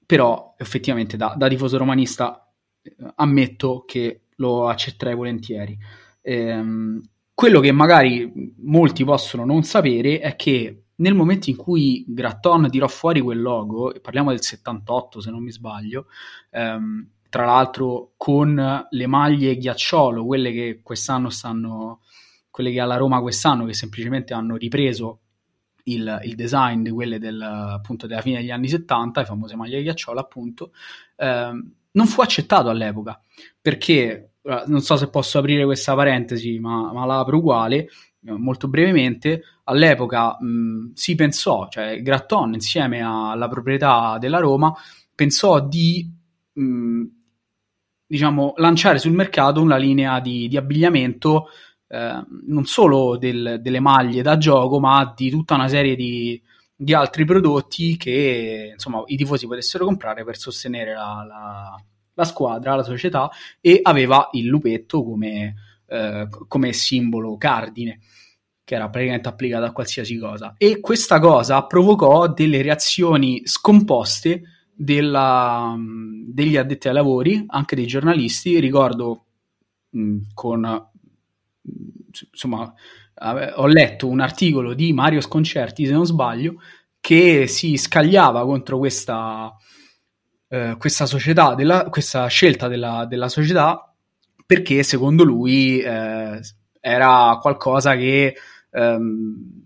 però effettivamente da, da tifoso romanista eh, ammetto che lo accetterei volentieri. Ehm, quello che magari molti possono non sapere è che nel momento in cui Gratton tirò fuori quel logo, parliamo del settantotto se non mi sbaglio, ehm, tra l'altro con le maglie ghiacciolo, quelle che quest'anno stanno, quelle che alla Roma quest'anno, che semplicemente hanno ripreso il, il design di quelle del, appunto, della fine degli anni settanta, le famose maglie ghiacciolo appunto, ehm, non fu accettato all'epoca, perché, non so se posso aprire questa parentesi, ma, ma la apro uguale, molto brevemente. All'epoca mh, si pensò, cioè Gratton insieme alla proprietà della Roma pensò di mh, diciamo lanciare sul mercato una linea di, di abbigliamento eh, non solo del, delle maglie da gioco, ma di tutta una serie di, di altri prodotti che insomma i tifosi potessero comprare per sostenere la, la, la squadra, la società, e aveva il lupetto come, eh, come simbolo cardine, che era praticamente applicata a qualsiasi cosa, e questa cosa provocò delle reazioni scomposte della, degli addetti ai lavori, anche dei giornalisti. Ricordo mh, con insomma eh, ho letto un articolo di Mario Sconcerti, se non sbaglio, che si scagliava contro questa, eh, questa società della, questa scelta della, della società, perché secondo lui eh, era qualcosa che ehm,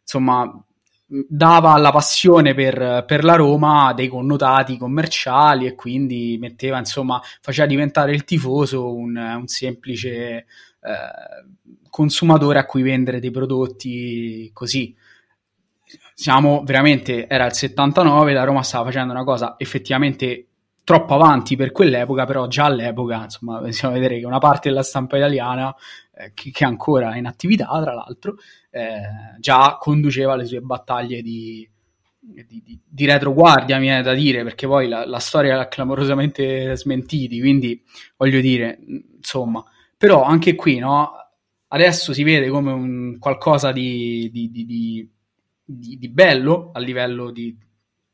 insomma dava alla passione per, per la Roma dei connotati commerciali, e quindi metteva, insomma, faceva diventare il tifoso un, un semplice eh, consumatore a cui vendere dei prodotti così. Siamo veramente, era il settantanove, la Roma stava facendo una cosa effettivamente troppo avanti per quell'epoca, però già all'epoca, insomma, possiamo vedere che una parte della stampa italiana, eh, che, che ancora è in attività tra l'altro, eh, già conduceva le sue battaglie di, di, di, di retroguardia, mi viene da dire, perché poi la, la storia l'ha clamorosamente smentiti, quindi voglio dire, insomma, però anche qui, no, adesso si vede come un qualcosa di, di, di, di, di, di bello a livello di,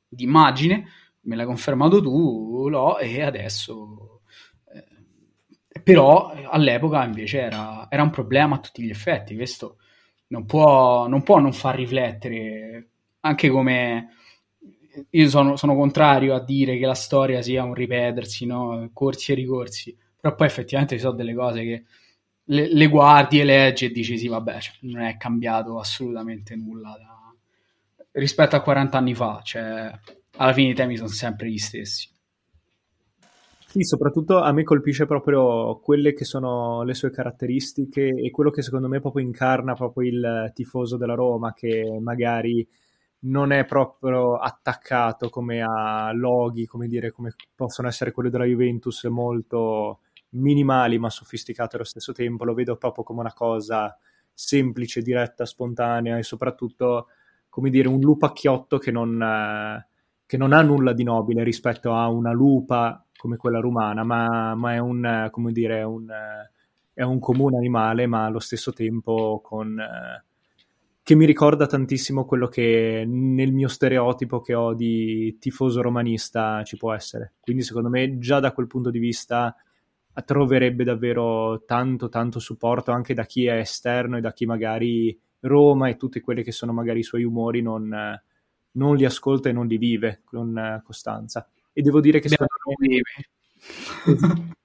di immagine, me l'hai confermato tu, no, e adesso eh, però all'epoca invece era, era un problema a tutti gli effetti. Questo non può non, può non far riflettere, anche come io sono, sono contrario a dire che la storia sia un ripetersi, no, corsi e ricorsi, però poi effettivamente ci sono delle cose che le, le guardi e leggi e dici sì vabbè, cioè, non è cambiato assolutamente nulla da, rispetto a quaranta anni fa, cioè alla fine i temi sono sempre gli stessi. Sì, soprattutto a me colpisce proprio quelle che sono le sue caratteristiche e quello che secondo me proprio incarna proprio il tifoso della Roma, che magari non è proprio attaccato come a loghi, come dire, come possono essere quelli della Juventus, molto minimali ma sofisticati allo stesso tempo. Lo vedo proprio come una cosa semplice, diretta, spontanea, e soprattutto, come dire, un lupacchiotto che non... che non ha nulla di nobile rispetto a una lupa come quella romana, ma, ma è un, come dire, un, è un comune animale, ma allo stesso tempo con, eh, che mi ricorda tantissimo quello che nel mio stereotipo che ho di tifoso romanista ci può essere. Quindi secondo me già da quel punto di vista troverebbe davvero tanto tanto supporto anche da chi è esterno e da chi magari Roma e tutti quelli che sono magari i suoi umori non... non li ascolta e non li vive con uh, costanza. E devo dire che Beh, secondo me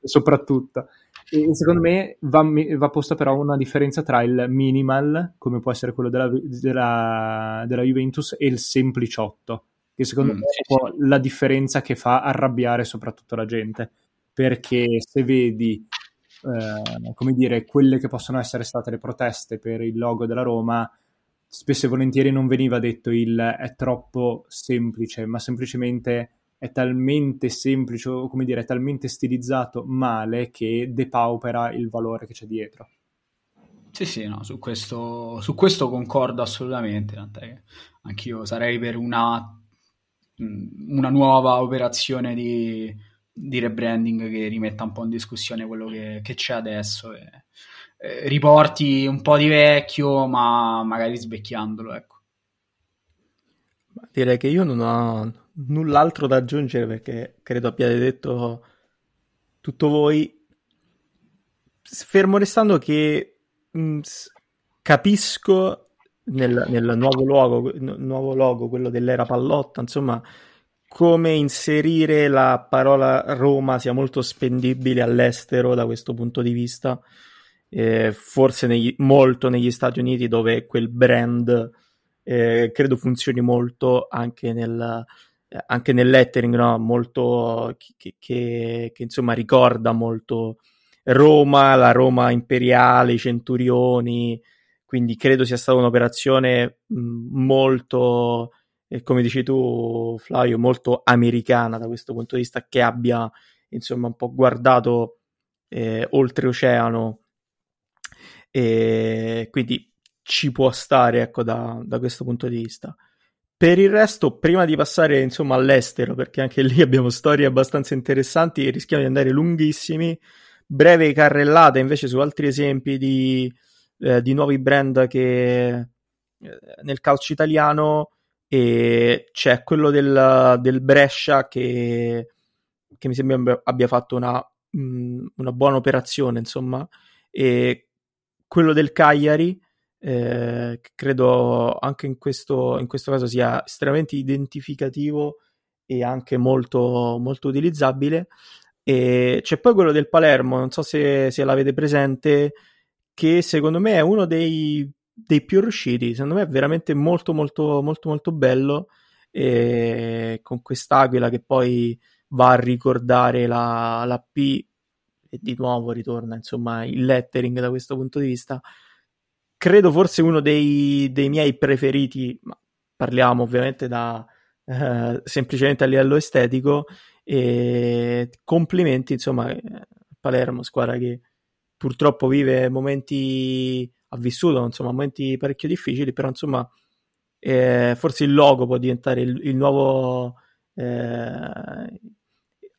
soprattutto e secondo me va, va posta però una differenza tra il minimal, come può essere quello della, della, della Juventus, e il sempliciotto, che secondo mm, me è un po' la differenza che fa arrabbiare soprattutto la gente, perché se vedi eh, come dire, quelle che possono essere state le proteste per il logo della Roma, spesso e volentieri non veniva detto il è troppo semplice, ma semplicemente è talmente semplice, o come dire, è talmente stilizzato male che depaupera il valore che c'è dietro. Sì, sì, no, su questo, su questo concordo assolutamente, tant'è, anch'io sarei per una, una nuova operazione di, di rebranding che rimetta un po' in discussione quello che, che c'è adesso e... riporti un po' di vecchio, ma magari svecchiandolo, ecco. direi che io non ho null'altro da aggiungere, perché credo abbiate detto tutto voi, fermo restando che mh, capisco nel, nel nuovo logo, nuovo logo, quello dell'era pallotta, insomma, come inserire la parola Roma sia molto spendibile all'estero da questo punto di vista, eh, forse negli, molto negli Stati Uniti, dove quel brand eh, credo funzioni molto anche nel eh, anche nel lettering, no? Molto che, che, che insomma ricorda molto Roma, la Roma imperiale, i centurioni, quindi credo sia stata un'operazione molto, e come dici tu Flavio, molto americana da questo punto di vista, che abbia insomma un po' guardato eh, oltreoceano, e quindi ci può stare, ecco, da, da questo punto di vista. Per il resto, prima di passare insomma all'estero, perché anche lì abbiamo storie abbastanza interessanti e rischiamo di andare lunghissimi, breve carrellata invece su altri esempi di, eh, di nuovi brand che eh, nel calcio italiano. E c'è quello del, del Brescia che, che mi sembra abbia fatto una, mh, una buona operazione, insomma, e quello del Cagliari eh, credo anche in questo, in questo caso sia estremamente identificativo e anche molto, molto utilizzabile. E c'è poi quello del Palermo, non so se, se l'avete presente, che secondo me è uno dei dei più riusciti, secondo me è veramente molto molto molto molto bello, e con quest'aquila che poi va a ricordare la, la P, e di nuovo ritorna insomma il lettering da questo punto di vista. Credo forse uno dei, dei miei preferiti, ma parliamo ovviamente da eh, semplicemente a livello estetico, e complimenti insomma Palermo, squadra che purtroppo vive momenti, ha vissuto insomma momenti parecchio difficili, però insomma eh, forse il logo può diventare il, il nuovo eh,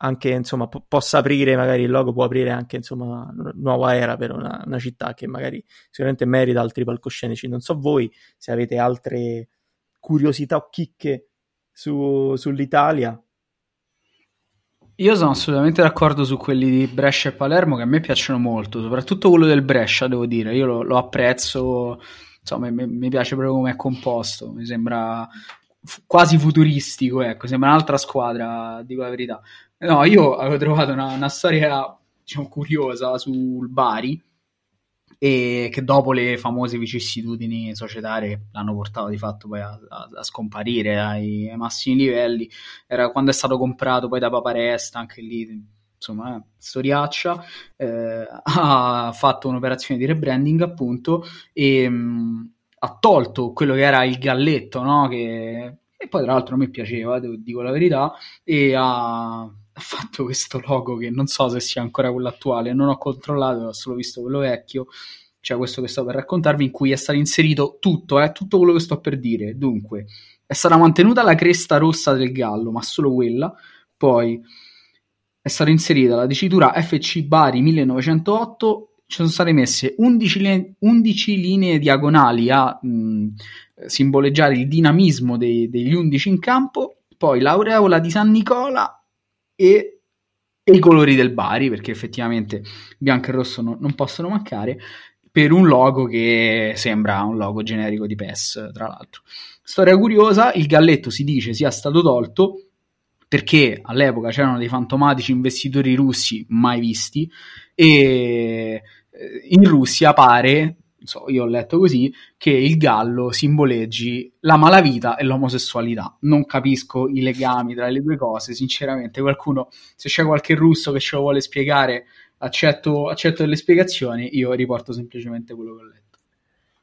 anche insomma po- possa aprire, magari il logo può aprire anche insomma una nuova era per una, una città che magari sicuramente merita altri palcoscenici. Non so voi se avete altre curiosità o chicche su, sull'Italia. Io sono assolutamente d'accordo su quelli di Brescia e Palermo, che a me piacciono molto, soprattutto quello del Brescia, devo dire, io lo, lo apprezzo, insomma mi, mi piace proprio come è composto, mi sembra f- quasi futuristico, ecco, sembra un'altra squadra, dico la verità. No, io avevo trovato una, una storia, diciamo, curiosa sul Bari, e che dopo le famose vicissitudini societarie l'hanno portato di fatto poi a, a, a scomparire ai, ai massimi livelli, era quando è stato comprato poi da Paparesta, anche lì insomma eh, storiaccia, eh, ha fatto un'operazione di rebranding appunto, e mh, ha tolto quello che era il galletto, no? Che e poi tra l'altro a me piaceva, devo, dico la verità, e ha ha fatto questo logo che non so se sia ancora quello attuale, non ho controllato, ho solo visto quello vecchio, cioè questo che sto per raccontarvi, in cui è stato inserito tutto, eh, tutto quello che sto per dire. Dunque, è stata mantenuta la cresta rossa del gallo, ma solo quella, poi è stata inserita la dicitura F C Bari millenovecentootto, ci sono state messe undici, line- undici linee diagonali a mh, simboleggiare il dinamismo dei- degli undici in campo, poi l'aureola di San Nicola, E, e i colori del Bari, perché effettivamente bianco e rosso no, non possono mancare, per un logo che sembra un logo generico di P E S, tra l'altro. Storia curiosa, il galletto si dice sia stato tolto perché all'epoca c'erano dei fantomatici investitori russi mai visti, e in Russia pare, non so, io ho letto così, che il gallo simboleggi la malavita e l'omosessualità. Non capisco i legami tra le due cose, sinceramente. Qualcuno, se c'è qualche russo che ce lo vuole spiegare, accetto, accetto delle spiegazioni, io riporto semplicemente quello che ho letto.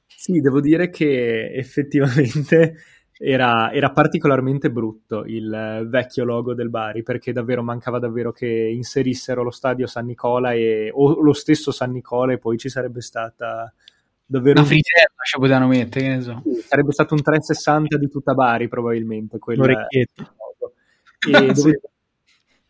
Sì, devo dire che effettivamente era, era particolarmente brutto il vecchio logo del Bari, perché davvero mancava davvero che inserissero lo stadio San Nicola, e, o lo stesso San Nicola, e poi ci sarebbe stata davvero una fritella, ci potevano mettere, che ne so. Sarebbe stato un trecentosessanta di tutta Bari probabilmente, l'orecchietto. E sì. Dove,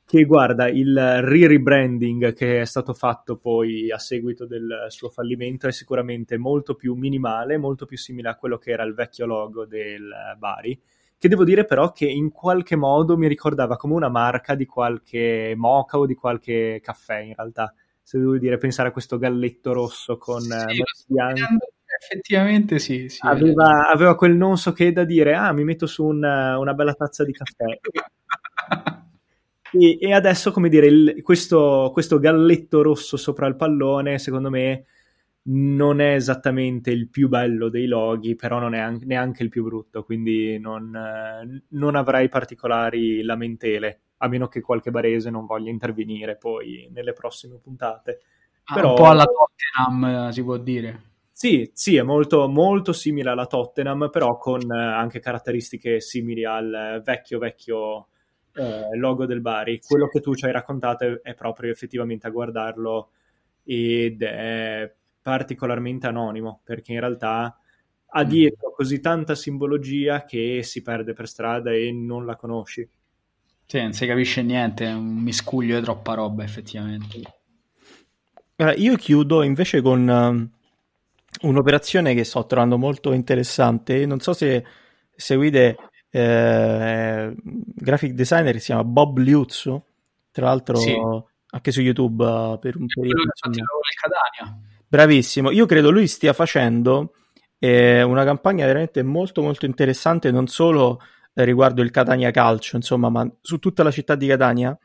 che guarda, il re-rebranding che è stato fatto poi a seguito del suo fallimento è sicuramente molto più minimale, molto più simile a quello che era il vecchio logo del Bari, che devo dire però che in qualche modo mi ricordava come una marca di qualche mocha o di qualche caffè, in realtà, se devo dire, pensare a questo galletto rosso con sì, bianco. Effettivamente sì, sì. Aveva, aveva quel non so che da dire, ah, mi metto su un, una bella tazza di caffè. e, e adesso, come dire, il, questo, questo galletto rosso sopra il pallone, secondo me, non è esattamente il più bello dei loghi, però non è neanche il più brutto, quindi non, non avrai particolari lamentele, a meno che qualche barese non voglia intervenire poi nelle prossime puntate. Ah, però, un po' alla Tottenham, si può dire. Sì, sì, è molto, molto simile alla Tottenham, però con anche caratteristiche simili al vecchio, vecchio eh, logo del Bari. Quello che tu ci hai raccontato è proprio effettivamente a guardarlo ed è particolarmente anonimo, perché in realtà ha dietro così tanta simbologia che si perde per strada e non la conosci. Sì, non si capisce niente, un miscuglio di troppa roba effettivamente. Allora, io chiudo invece con uh, un'operazione che sto trovando molto interessante. Non so se seguite eh, graphic designer che si chiama Bob Liuzzo, tra l'altro sì. Anche su YouTube uh, per un periodo. Quello che Catania. Bravissimo, io credo lui stia facendo eh, una campagna veramente molto molto interessante, non solo eh, riguardo il Catania calcio, insomma, ma su tutta la città di Catania,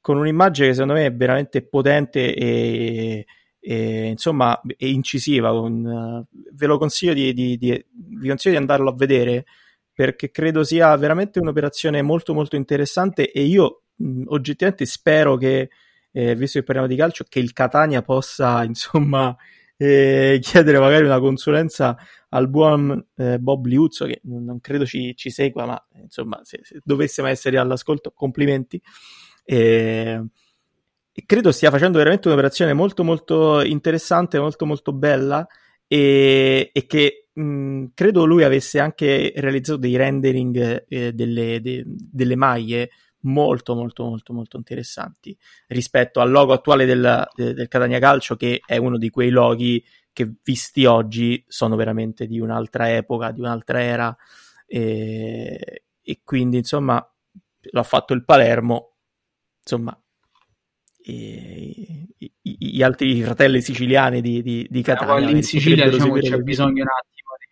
con un'immagine che secondo me è veramente potente e, e insomma e incisiva. Con, uh, ve lo consiglio di, di, di, vi consiglio di andarlo a vedere, perché credo sia veramente un'operazione molto molto interessante e io mh, oggettivamente spero che Eh, visto che parliamo di calcio, che il Catania possa insomma eh, chiedere magari una consulenza al buon eh, Bob Liuzzo, che non credo ci, ci segua, ma insomma se, se dovessimo essere all'ascolto, complimenti. Eh, credo stia facendo veramente un'operazione molto molto interessante, molto molto bella e, e che mh, credo lui avesse anche realizzato dei rendering eh, delle, de, delle maglie molto molto molto molto interessanti rispetto al logo attuale del, del Catania Calcio, che è uno di quei loghi che visti oggi sono veramente di un'altra epoca, di un'altra era e, e quindi insomma l'ha fatto il Palermo, insomma e, e, gli altri fratelli siciliani di, di, di Catania. In Sicilia diciamo c'è bisogno un attimo di...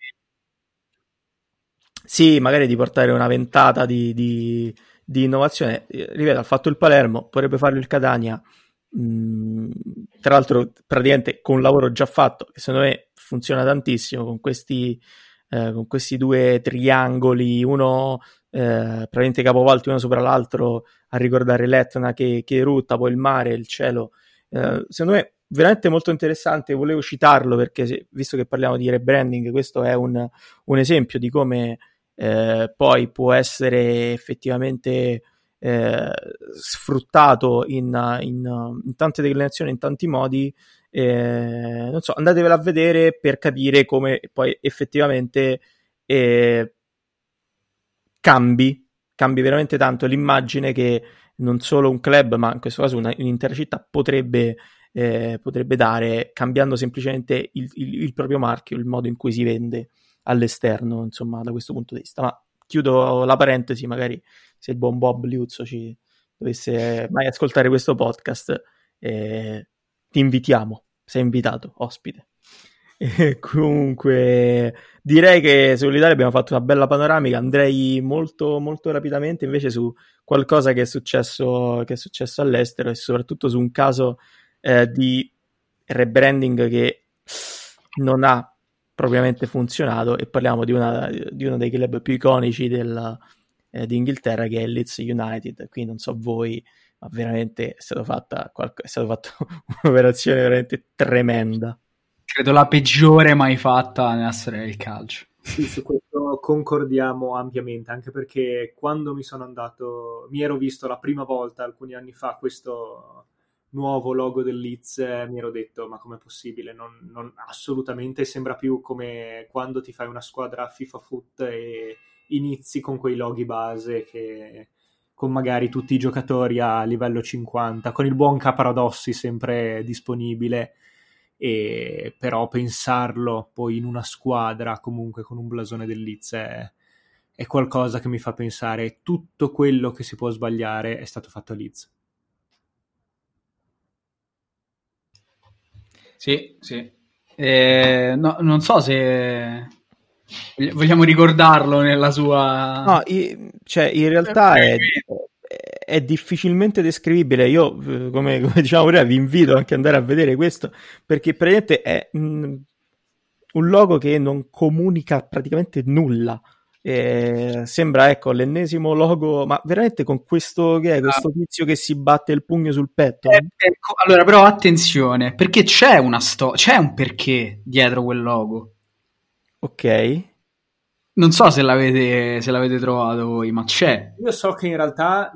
sì, magari di portare una ventata di, di di innovazione. Ripeto, ha fatto il Palermo, potrebbe farlo il Catania, mm, tra l'altro praticamente con un lavoro già fatto che secondo me funziona tantissimo, con questi, eh, con questi due triangoli, uno eh, praticamente capovolti uno sopra l'altro a ricordare l'Etna che, che erutta, poi il mare, il cielo, eh, secondo me veramente molto interessante. Volevo citarlo perché se, visto che parliamo di rebranding, questo è un, un esempio di come Eh, poi può essere effettivamente eh, sfruttato in, in, in tante declinazioni, in tanti modi. Eh, non so, andatevela a vedere per capire come poi effettivamente eh, cambi, cambi veramente tanto l'immagine che non solo un club, ma in questo caso una, un'intera città potrebbe, eh, potrebbe dare, cambiando semplicemente il, il, il proprio marchio, il modo in cui si vende all'esterno, insomma, da questo punto di vista. Ma chiudo la parentesi, magari se il buon Bob Liuzzo ci dovesse mai ascoltare questo podcast, eh, ti invitiamo, sei invitato, ospite. E comunque direi che sull'Italia abbiamo fatto una bella panoramica. Andrei molto molto rapidamente invece su qualcosa che è successo, che è successo all'estero e soprattutto su un caso eh, di rebranding che non ha propriamente funzionato, e parliamo di, una, di uno dei club più iconici del, eh, d'Inghilterra, che è Leeds United. Qui non so voi, ma veramente è stata fatta qualco, è stata fatta un'operazione veramente tremenda, credo la peggiore mai fatta nella storia del calcio. Sì, su questo concordiamo ampiamente, anche perché quando mi sono andato mi ero visto la prima volta alcuni anni fa questo nuovo logo del Leeds, eh, mi ero detto ma com'è possibile, non, non, assolutamente, sembra più come quando ti fai una squadra FIFA Foot e inizi con quei loghi base che, con magari tutti i giocatori a livello cinquanta, con il buon Caparadossi sempre disponibile, e però pensarlo poi in una squadra comunque con un blasone del Leeds è è qualcosa che mi fa pensare tutto quello che si può sbagliare è stato fatto a Leeds. Sì, sì. Eh, no, non so se vogliamo ricordarlo nella sua... No, i, cioè in realtà è, è difficilmente descrivibile. Io, come, come diciamo prima, vi invito anche ad andare a vedere questo, perché praticamente è mh, un logo che non comunica praticamente nulla. Eh, sembra, ecco, l'ennesimo logo, ma veramente con questo che è questo tizio che si batte il pugno sul petto. Eh, ecco, allora però attenzione, perché c'è una storia, c'è un perché dietro quel logo. Ok. Non so se l'avete, se l'avete trovato voi, ma c'è. Io so che in realtà,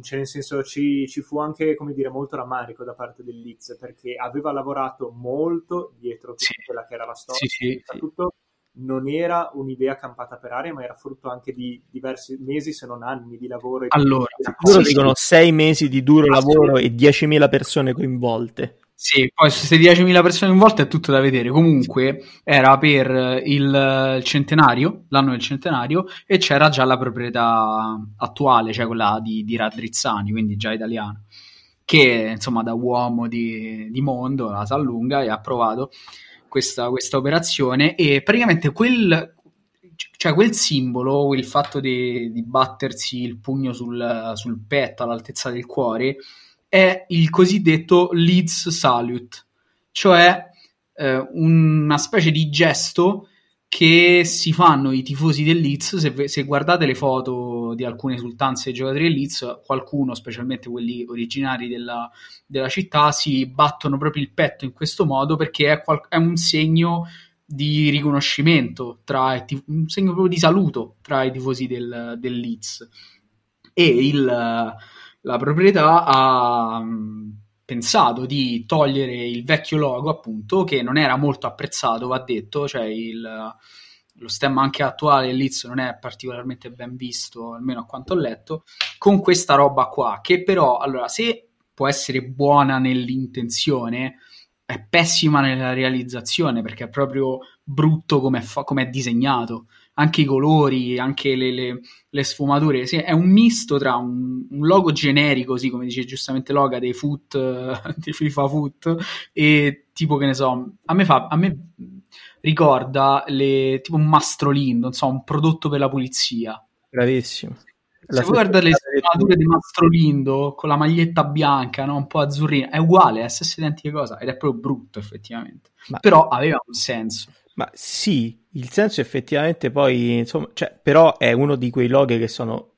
cioè nel senso, ci, ci fu anche, come dire, molto rammarico da parte del Leeds, perché aveva lavorato molto dietro tutta sì. quella che era la storia, sì, sì, soprattutto sì. non era un'idea campata per aria, ma era frutto anche di diversi mesi, se non anni, di lavoro. Allora, loro dicono sei mesi di duro lavoro e diecimila persone coinvolte. Sì, poi se diecimila persone coinvolte è tutto da vedere. Comunque era per il centenario, l'anno del centenario, e c'era già la proprietà attuale, cioè quella di, di Radrizzani, quindi già italiana, che insomma da uomo di, di mondo la sa lunga e ha provato Questa, questa operazione. E praticamente quel, cioè quel simbolo, il fatto di, di battersi il pugno sul, sul petto all'altezza del cuore, è il cosiddetto Leeds Salute, cioè eh, una specie di gesto che si fanno i tifosi del Leeds. Se, se guardate le foto di alcune esultanze dei giocatori del Leeds, qualcuno, specialmente quelli originari della, della città, si battono proprio il petto in questo modo, perché è, qual- è un segno di riconoscimento, tra tif- un segno proprio di saluto tra i tifosi del, del Leeds. E il, la proprietà ha pensato di togliere il vecchio logo, appunto, che non era molto apprezzato, va detto, cioè il, lo stemma anche attuale Leeds non è particolarmente ben visto, almeno a quanto ho letto, con questa roba qua, che però, allora, se può essere buona nell'intenzione, è pessima nella realizzazione, perché è proprio brutto come fa- come è disegnato, anche i colori, anche le, le, le sfumature. Sì, è un misto tra un, un logo generico, sì, come dice giustamente Loga, dei foot, uh, di FIFA Foot, e tipo, che ne so, a me, fa, a me ricorda le, tipo un Mastro Lindo, non so, un prodotto per la pulizia. Bravissimo. La Se voi guardate le sfumature di Mastro Lindo, con la maglietta bianca, no? Un po' azzurrina, è uguale, è la stessa identica cosa, ed è proprio brutto effettivamente. Ma... però aveva un senso. Ma sì, il senso effettivamente poi, insomma, cioè, però è uno di quei loghi che sono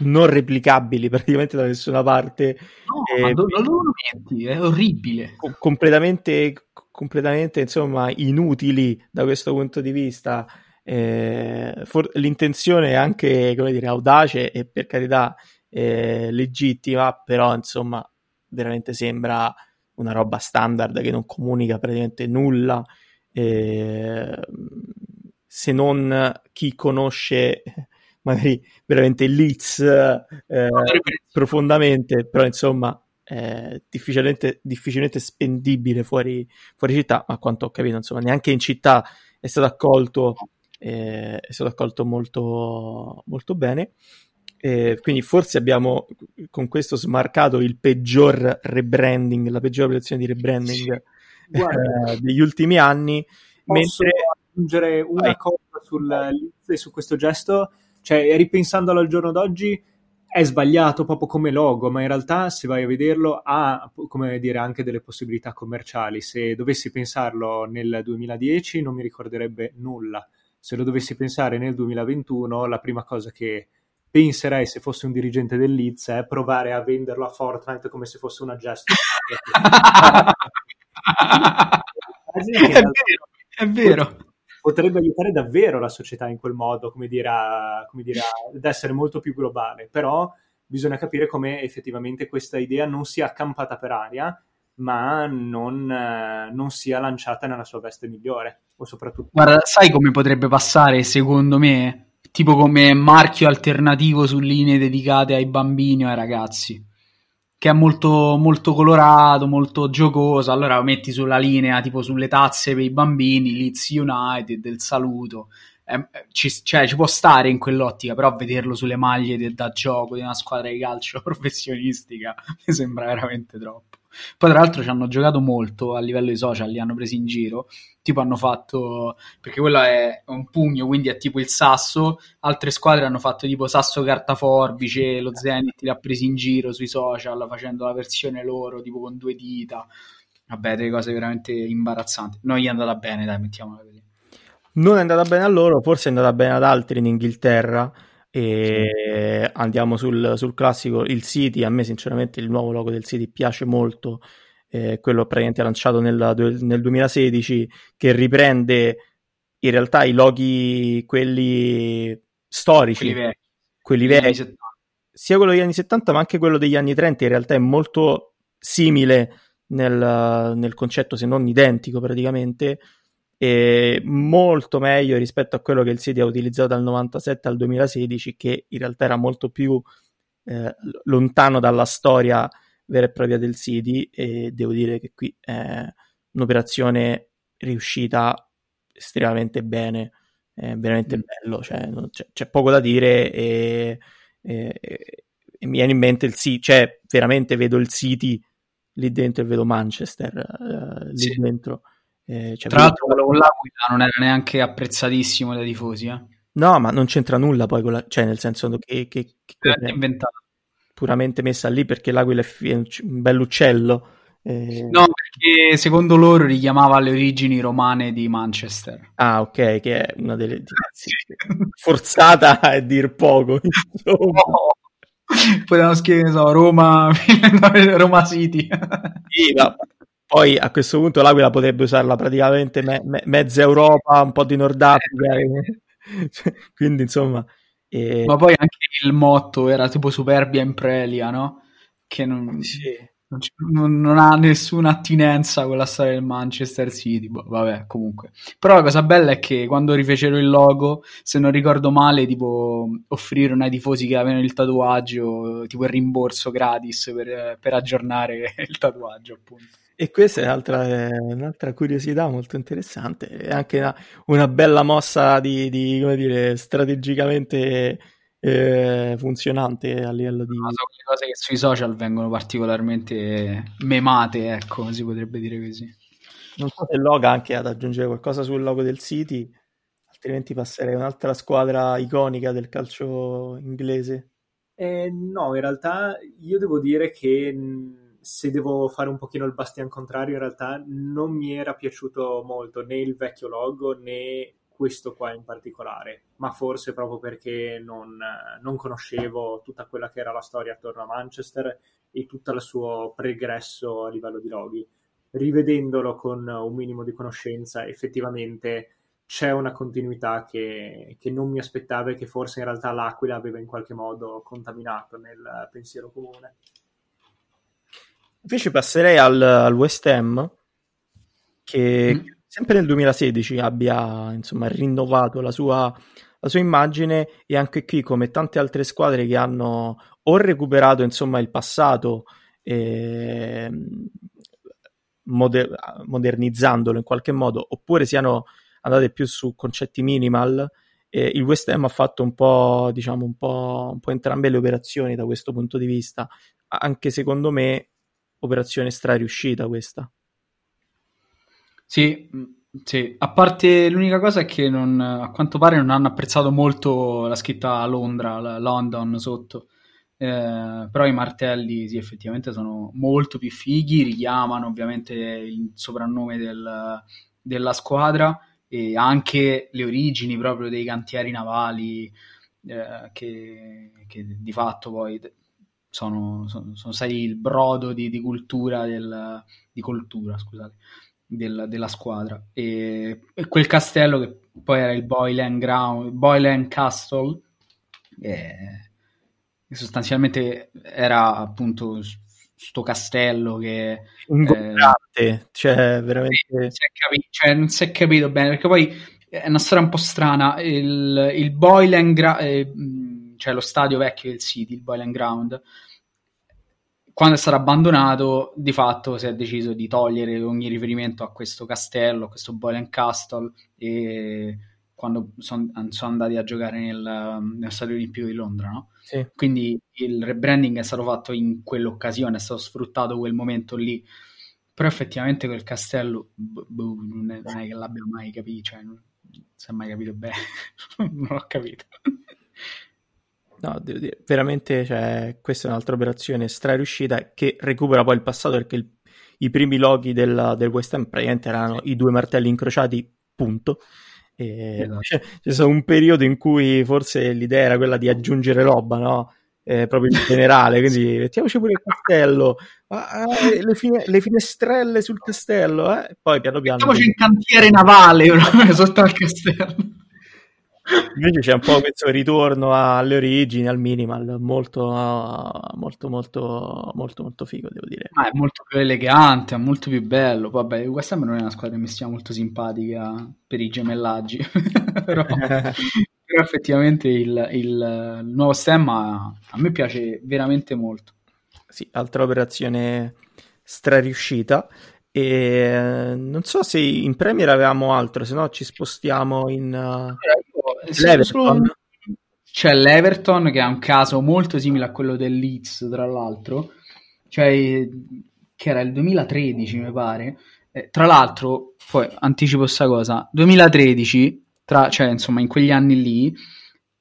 non replicabili praticamente da nessuna parte. No, eh, ma dove lo metti? È orribile. Completamente, completamente, insomma, inutili da questo punto di vista. Eh, for- l'intenzione è anche, come dire, audace e, per carità, eh, legittima, però, insomma, veramente sembra una roba standard che non comunica praticamente nulla. Eh, se non chi conosce magari veramente Leeds eh, profondamente, però insomma eh, difficilmente, difficilmente spendibile fuori, fuori città, ma a quanto ho capito insomma neanche in città è stato accolto eh, è stato accolto molto, molto bene, eh, quindi forse abbiamo con questo smarcato il peggior rebranding, la peggior operazione di rebranding sì. Guarda, eh, degli ultimi anni. Posso mentre... aggiungere una Vai. cosa sul, su questo gesto, cioè ripensandolo al giorno d'oggi è sbagliato proprio come logo, ma in realtà se vai a vederlo ha, come dire, anche delle possibilità commerciali. Se dovessi pensarlo nel duemiladieci non mi ricorderebbe nulla, se lo dovessi pensare nel duemilaventuno la prima cosa che penserei, se fossi un dirigente del Leeds, è provare a venderlo a Fortnite come se fosse una gesta. È vero, è vero. Potrebbe aiutare davvero la società in quel modo, come dire, a, come dire a, ad essere molto più globale, però bisogna capire come effettivamente questa idea non sia accampata per aria, ma non, eh, non sia lanciata nella sua veste migliore. O soprattutto, guarda, sai come potrebbe passare secondo me? Tipo come marchio alternativo su linee dedicate ai bambini o ai ragazzi, che è molto, molto colorato, molto giocoso. Allora lo metti sulla linea, tipo sulle tazze per i bambini, Leeds United, del saluto. eh, ci, cioè, ci può stare in quell'ottica, però vederlo sulle maglie del, da gioco di una squadra di calcio professionistica mi sembra veramente troppo. Poi tra l'altro ci hanno giocato molto a livello di social, li hanno presi in giro, tipo hanno fatto, perché quello è un pugno, quindi è tipo il sasso, altre squadre hanno fatto tipo sasso carta forbice, lo Zenit li ha presi in giro sui social facendo la versione loro tipo con due dita, vabbè, delle cose veramente imbarazzanti. Non gli è andata bene, dai, mettiamola così. Non è andata bene a loro, forse è andata bene ad altri in Inghilterra. E sì. Andiamo sul, sul classico, il City. A me sinceramente il nuovo logo del City piace molto, eh, quello praticamente lanciato nel, nel duemilasedici, che riprende in realtà i loghi quelli storici, quelli vecchi, quelli vecchi sia quello degli anni settanta ma anche quello degli anni trenta, in realtà è molto simile nel, nel concetto, se non identico praticamente, e molto meglio rispetto a quello che il City ha utilizzato dal novantasette al duemilasedici, che in realtà era molto più eh, lontano dalla storia vera e propria del City. E devo dire che qui è un'operazione riuscita estremamente bene, è veramente mm. bello, cioè, c'è, c'è poco da dire, e, e, e mi viene in mente il City, cioè veramente vedo il City lì dentro e vedo Manchester eh, lì sì. dentro. Eh, cioè, tra l'altro quello con l'Aquila non era neanche apprezzatissimo dai tifosi, eh? No, ma non c'entra nulla poi con la... cioè nel senso che, che, che è inventata, puramente messa lì perché l'Aquila è, fi... è un bell'uccello eh... no, perché secondo loro richiamava le origini romane di Manchester. Ah ok, che è una delle forzata a dir poco, insomma. No. Potevano scrivere, so, Roma Roma City. Sì, no. Poi a questo punto l'Aquila potrebbe usarla praticamente me- me- mezza Europa, un po' di Nord Africa, quindi insomma... Eh... Ma poi anche il motto era tipo Superbia in Prelia, no? Che non, sì. non, c- non, non ha nessuna attinenza con la storia del Manchester City, boh, vabbè, comunque. Però la cosa bella è che quando rifecero il logo, se non ricordo male, tipo offrirono ai tifosi che avevano il tatuaggio tipo il rimborso gratis per, per aggiornare il tatuaggio, appunto. E questa è un'altra, è un'altra curiosità molto interessante, è anche una, una bella mossa di, di, come dire, strategicamente eh, funzionante a livello di... No, sono quelle cose che sui social vengono particolarmente memate, ecco, si potrebbe dire così. Non so se Loga anche ad aggiungere qualcosa sul logo del City, altrimenti passerei a un'altra squadra iconica del calcio inglese. Eh, no, in realtà io devo dire che... se devo fare un pochino il bastian contrario, in realtà non mi era piaciuto molto né il vecchio logo né questo qua in particolare, ma forse proprio perché non, non conoscevo tutta quella che era la storia attorno a Manchester e tutto il suo pregresso a livello di loghi. Rivedendolo con un minimo di conoscenza, effettivamente c'è una continuità che, che non mi aspettavo e che forse in realtà l'Aquila aveva in qualche modo contaminato nel pensiero comune. Invece passerei al, al West Ham, che mm. sempre nel duemilasedici abbia insomma rinnovato la sua, la sua immagine, e anche qui come tante altre squadre che hanno o recuperato insomma il passato eh, moder- modernizzandolo in qualche modo, oppure siano andate più su concetti minimal, eh, il West Ham ha fatto un po', diciamo, un po', un po' entrambe le operazioni da questo punto di vista, anche secondo me operazione strariuscita questa. Sì, sì, a parte l'unica cosa è che non, a quanto pare non hanno apprezzato molto la scritta Londra, la London sotto, eh, però i martelli sì, effettivamente sono molto più fighi, richiamano ovviamente il soprannome del, della squadra e anche le origini proprio dei cantieri navali eh, che, che di fatto poi... Sono, sono, sono sai, il brodo di, di cultura del, di cultura, scusate, del, della squadra. E, e quel castello che poi era il Boleyn Ground, Boleyn Castle, eh, che sostanzialmente era appunto sto castello che ingombrante, eh, cioè veramente non si è capito, cioè, non si è capito bene, perché poi è una storia un po' strana. Il, il Boleyn Ground, eh, cioè lo stadio vecchio del City, il Boleyn Ground, quando è stato abbandonato di fatto si è deciso di togliere ogni riferimento a questo castello, a questo Boleyn Castle, e quando sono son andati a giocare nel, nel Stadio Olimpico di Londra, no? Sì. Quindi il rebranding è stato fatto in quell'occasione, è stato sfruttato quel momento lì, però effettivamente quel castello boh, boh, non è che l'abbia mai capito, cioè, non si è mai capito bene, non l'ho capito. No, devo dire, veramente, cioè, questa è un'altra operazione strariuscita che recupera poi il passato, perché il, i primi loghi del, del West Ham praticamente erano sì. I due martelli incrociati, punto. E esatto. c'è, c'è stato un periodo in cui forse l'idea era quella di aggiungere roba, no? Eh, proprio in generale, quindi mettiamoci pure il castello, ah, le, fine, le finestrelle sul castello, eh? Poi piano piano mettiamoci il cantiere navale proprio sotto al castello. Invece c'è un po' questo ritorno alle origini, al minimal, molto molto molto molto molto figo, devo dire. Ah, è molto più elegante, è molto più bello. Vabbè, questa non è una squadra che mi stia molto simpatica per i gemellaggi, però, però effettivamente il, il nuovo stemma a me piace veramente molto. Sì, altra operazione strariuscita. E non so se in Premier avevamo altro, se no ci spostiamo in uh, sì, l'Everton. C'è l'Everton che è un caso molto simile a quello del Leeds, tra l'altro, cioè, che era il duemilatredici mi pare, eh, tra l'altro poi anticipo sta cosa, duemilatredici tra, cioè insomma in quegli anni lì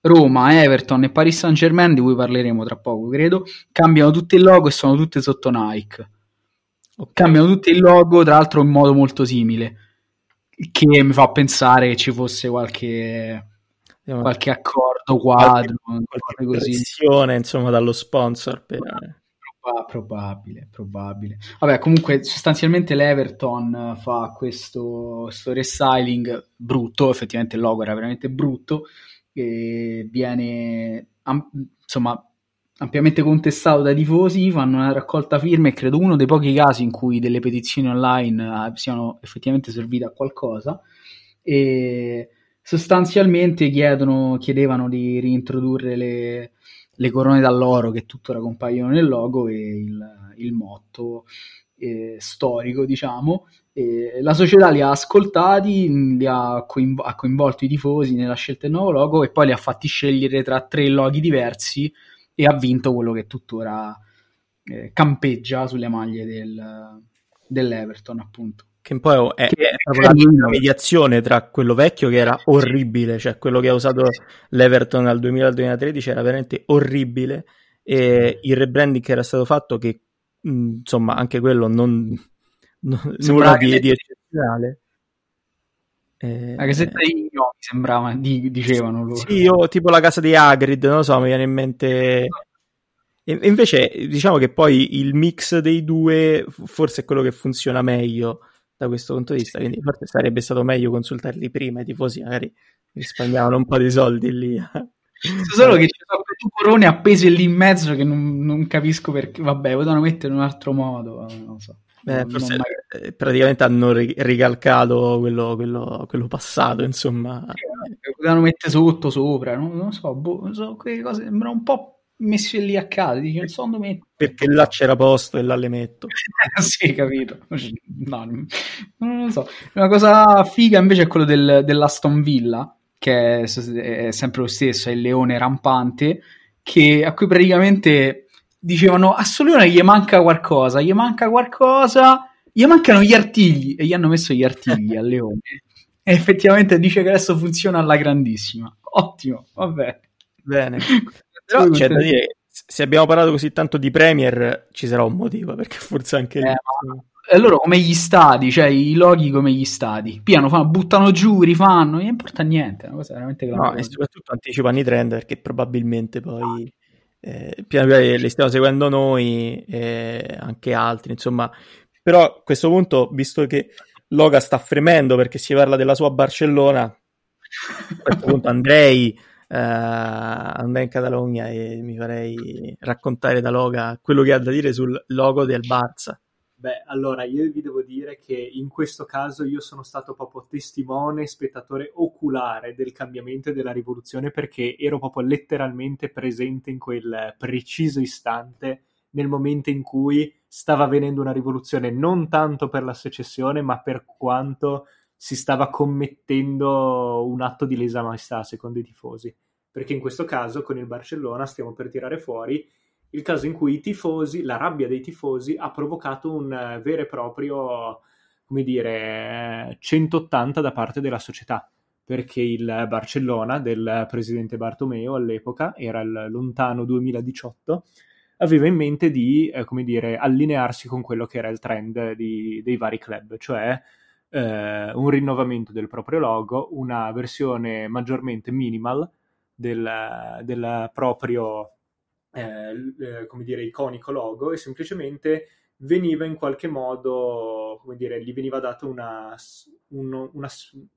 Roma, Everton e Paris Saint-Germain, di cui parleremo tra poco credo, cambiano tutto il logo e sono tutte sotto Nike. Okay. Cambiano tutto il logo, tra l'altro in modo molto simile, che mi fa pensare che ci fosse qualche qualche accordo quadro, qualche pressione insomma dallo sponsor per... probabile, probabile. Vabbè, comunque sostanzialmente l'Everton fa questo, questo restyling brutto, effettivamente il logo era veramente brutto e viene am- insomma ampiamente contestato dai tifosi, fanno una raccolta firme e credo uno dei pochi casi in cui delle petizioni online siano effettivamente servite a qualcosa, e sostanzialmente chiedono, chiedevano di reintrodurre le, le corone d'alloro che tuttora compaiono nel logo e il, il motto eh, storico diciamo, e la società li ha ascoltati, li ha, coinvo- ha coinvolto i tifosi nella scelta del nuovo logo e poi li ha fatti scegliere tra tre loghi diversi e ha vinto quello che tuttora eh, campeggia sulle maglie del, dell'Everton, appunto. Che poi è, che è, è proprio la mediazione tra quello vecchio che era orribile, cioè quello che ha usato l'Everton dal duemila al duemilatredici era veramente orribile, e il rebranding che era stato fatto che, mh, insomma, anche quello non... non sembrava di, di eccezionale. Eh, la casetta di Gnome sembrava, di, dicevano loro. Sì, io, tipo la casa di Hagrid, non lo so, mi viene in mente. E, invece diciamo che poi il mix dei due forse è quello che funziona meglio da questo punto di vista, quindi forse sarebbe stato meglio consultarli prima, i tifosi magari risparmiavano un po' di soldi lì. Solo che ci sono due corone appese lì in mezzo che non, non capisco perché, vabbè, potevano mettere in un altro modo, non so. Beh, forse mai... praticamente hanno ricalcato quello, quello, quello passato, insomma. Potevano mettere sotto, sopra, non, non so, boh, non so, quelle cose sembrano un po' messe lì a caso, dici, non so dove metto. Perché là c'era posto e là le metto. Sì, capito. No, non, non lo so. Una cosa figa invece è quello del, dell'Aston Villa, che è, è sempre lo stesso, è il leone rampante, che a cui praticamente... dicevano a Solona gli manca qualcosa, gli manca qualcosa, gli mancano gli artigli, e gli hanno messo gli artigli al leone e effettivamente dice che adesso funziona alla grandissima. Ottimo, vabbè, bene. Però c'è da dire, se abbiamo parlato così tanto di Premier ci sarà un motivo, perché forse anche eh, lì... ma... allora come gli stadi, cioè i loghi come gli stadi, piano fanno, buttano giù, rifanno, non importa niente, è una cosa veramente grave. No, e soprattutto anticipano i trend, perché probabilmente poi ah. Eh, piano piano li stiamo seguendo noi, eh, anche altri insomma, però a questo punto, visto che Loga sta fremendo perché si parla della sua Barcellona, a questo punto andrei eh, andrei in Catalogna e mi farei raccontare da Loga quello che ha da dire sul logo del Barça. Beh, allora io vi devo dire che in questo caso io sono stato proprio testimone, spettatore oculare del cambiamento e della rivoluzione, perché ero proprio letteralmente presente in quel preciso istante, nel momento in cui stava avvenendo una rivoluzione non tanto per la secessione ma per quanto si stava commettendo un atto di lesa maestà secondo i tifosi, perché in questo caso con il Barcellona stiamo per tirare fuori il caso in cui i tifosi, la rabbia dei tifosi ha provocato un vero e proprio, come dire, centottanta da parte della società, perché il Barcellona del presidente Bartomeu all'epoca, era il lontano duemiladiciotto, aveva in mente di, eh, come dire, allinearsi con quello che era il trend di, dei vari club, cioè eh, un rinnovamento del proprio logo, una versione maggiormente minimal del, del proprio Eh, come dire iconico logo, e semplicemente veniva in qualche modo, come dire, gli veniva data una, un, una,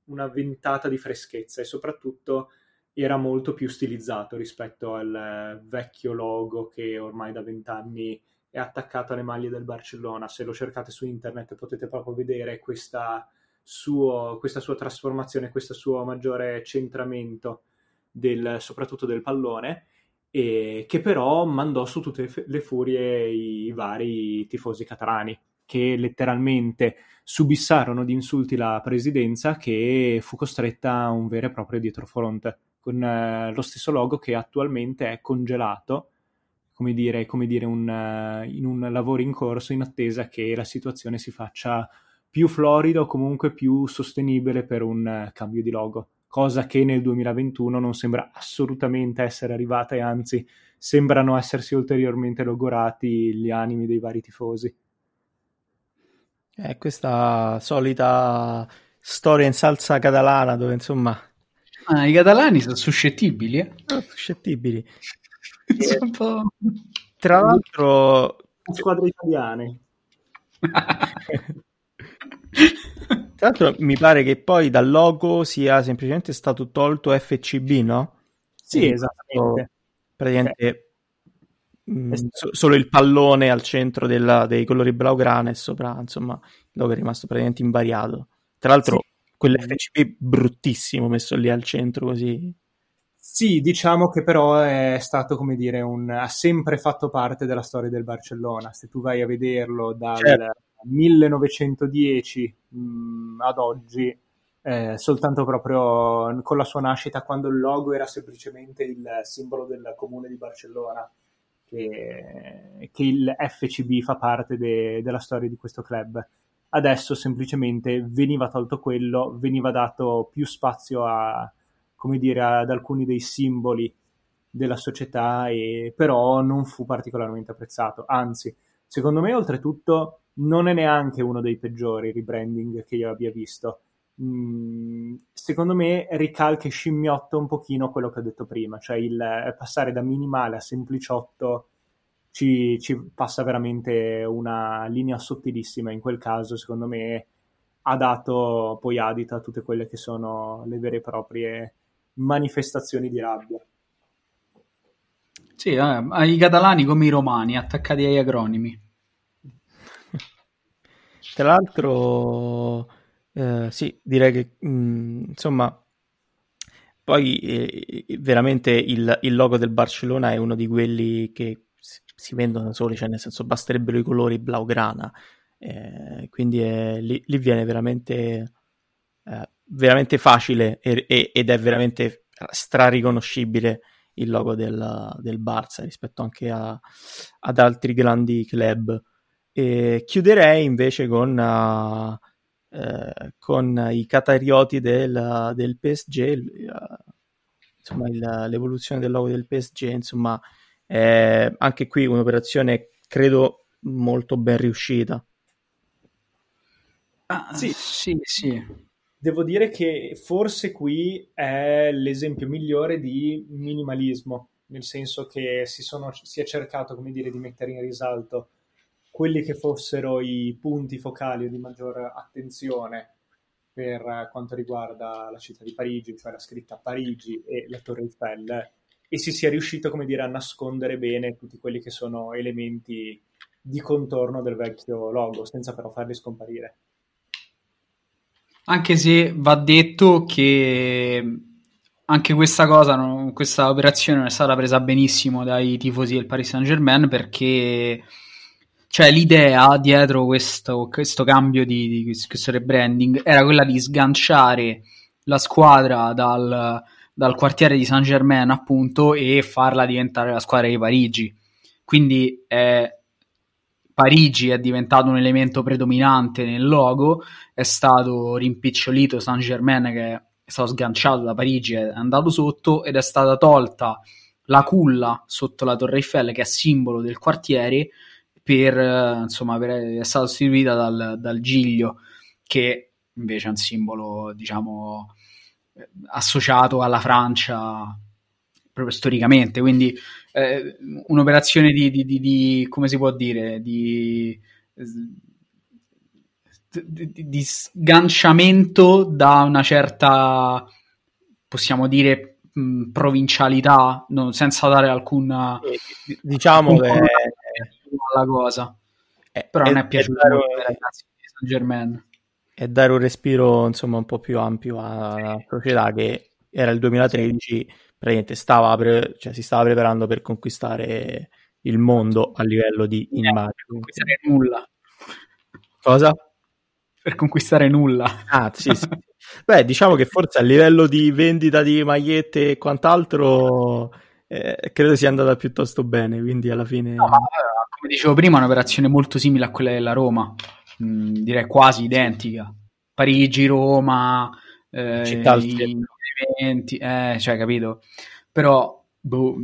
una ventata di freschezza, e soprattutto era molto più stilizzato rispetto al vecchio logo che ormai da vent'anni è attaccato alle maglie del Barcellona. Se lo cercate su internet potete proprio vedere questa, suo, questa sua trasformazione, questo suo maggiore centramento del, soprattutto del pallone, e che però mandò su tutte le furie i vari tifosi catalani, che letteralmente subissarono di insulti la presidenza, che fu costretta a un vero e proprio dietrofront con eh, lo stesso logo che attualmente è congelato, come dire, come dire un, uh, in un lavoro in corso in attesa che la situazione si faccia più florida o comunque più sostenibile per un uh, cambio di logo. Cosa che nel duemilaventuno non sembra assolutamente essere arrivata, e anzi sembrano essersi ulteriormente logorati gli animi dei vari tifosi. È questa solita storia in salsa catalana dove insomma... Ah, i catalani sono suscettibili, eh? Sono suscettibili. Sono un po'... Tra l'altro... Squadre italiane. Tra l'altro mi pare che poi dal logo sia semplicemente stato tolto F C B, no? Sì, e esattamente. Praticamente okay. mh, so, solo il pallone al centro della, dei colori blaugrana e sopra, insomma, il logo è rimasto praticamente invariato. Tra l'altro sì. Quell'F C B bruttissimo messo lì al centro così. Sì, diciamo che però è stato, come dire, un, ha sempre fatto parte della storia del Barcellona. Se tu vai a vederlo dal... Certo. millenovecentodieci mh, ad oggi, eh, soltanto proprio con la sua nascita, quando il logo era semplicemente il simbolo del comune di Barcellona, che, che il F C B fa parte de, della storia di questo club. Adesso semplicemente veniva tolto quello, veniva dato più spazio a, come dire, ad alcuni dei simboli della società, e però non fu particolarmente apprezzato, anzi secondo me oltretutto non è neanche uno dei peggiori rebranding che io abbia visto. Mm, secondo me ricalca e scimmiotta un pochino quello che ho detto prima, cioè il passare da minimale a sempliciotto ci, ci passa veramente una linea sottilissima. In quel caso secondo me ha dato poi adito a tutte quelle che sono le vere e proprie manifestazioni di rabbia. Sì, eh, i catalani come i romani, attaccati agli acronimi. Tra l'altro, eh, sì, direi che mh, insomma, poi eh, veramente il, il logo del Barcellona è uno di quelli che si, si vendono da soli, cioè nel senso basterebbero i colori blaugrana, eh, quindi è, lì, lì viene veramente, eh, veramente facile e, e, ed è veramente strariconoscibile il logo del, del Barça rispetto anche a, ad altri grandi club. E chiuderei invece con, uh, eh, con i catarioti del, del P S G, uh, insomma il, l'evoluzione del logo del P S G, insomma eh, anche qui un'operazione credo molto ben riuscita. Ah, sì, sì, sì. Devo dire che forse qui è l'esempio migliore di minimalismo, nel senso che si, sono, si è cercato, come dire, di mettere in risalto quelli che fossero i punti focali o di maggior attenzione per quanto riguarda la città di Parigi, cioè la scritta Parigi e la Torre Eiffel, e si sia riuscito, come dire, a nascondere bene tutti quelli che sono elementi di contorno del vecchio logo, senza però farli scomparire. Anche se va detto che anche questa cosa, non, questa operazione non è stata presa benissimo dai tifosi del Paris Saint-Germain, perché... Cioè l'idea dietro questo, questo cambio di, di questo rebranding era quella di sganciare la squadra dal, dal quartiere di Saint-Germain, appunto, e farla diventare la squadra di Parigi. Quindi eh, Parigi è diventato un elemento predominante nel logo, è stato rimpicciolito Saint-Germain, che è stato sganciato da Parigi, è andato sotto, ed è stata tolta la culla sotto la Torre Eiffel, che è simbolo del quartiere, per, insomma, per, è stata sostituita dal, dal giglio, che invece è un simbolo, diciamo, associato alla Francia proprio storicamente. Quindi eh, un'operazione di, di, di, di come si può dire di, di, di sganciamento da una certa, possiamo dire, mh, provincialità, non, senza dare alcuna, diciamo, alcun che alla cosa, eh, però non è, è piaciuto dare, per ragazzi di Saint-Germain, e dare un respiro, insomma, un po' più ampio alla società, che era il duemilatredici, praticamente stava pre- cioè, si stava preparando per conquistare il mondo a livello di immagine. Per conquistare nulla. Cosa? Per conquistare nulla. Ah, sì, sì. Beh, diciamo che forse a livello di vendita di magliette e quant'altro eh, credo sia andata piuttosto bene, quindi alla fine... No, ma... Come dicevo prima, è un'operazione molto simile a quella della Roma, mm, direi quasi identica. Parigi, Roma, eh, città i eventi, eh, cioè, capito? Però boh,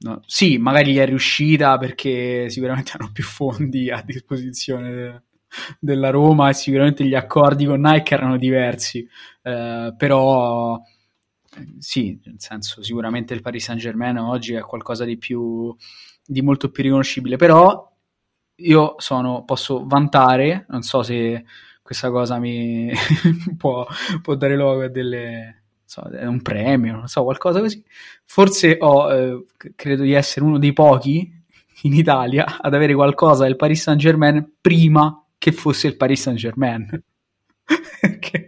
no. Sì, magari gli è riuscita perché sicuramente hanno più fondi a disposizione de- della Roma, e sicuramente gli accordi con Nike erano diversi, eh, però sì, nel senso, sicuramente il Paris Saint-Germain oggi è qualcosa di più... di molto più riconoscibile. Però io sono posso vantare, non so se questa cosa mi può, può dare luogo a delle, so, un premio, non so, qualcosa così. Forse ho eh, credo di essere uno dei pochi in Italia ad avere qualcosa del Paris Saint-Germain prima che fosse il Paris Saint-Germain. Perché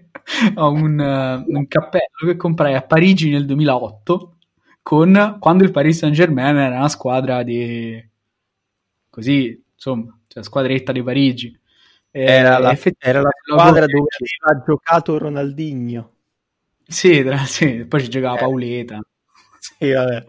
ho un, un cappello che comprai a Parigi nel duemilaotto, con quando il Paris Saint-Germain era una squadra di, così, insomma, cioè squadretta di Parigi. Era, eh, la, era la squadra dove aveva giocato Ronaldinho. Sì, tra, sì, poi ci giocava eh. Pauleta. Sì, vabbè.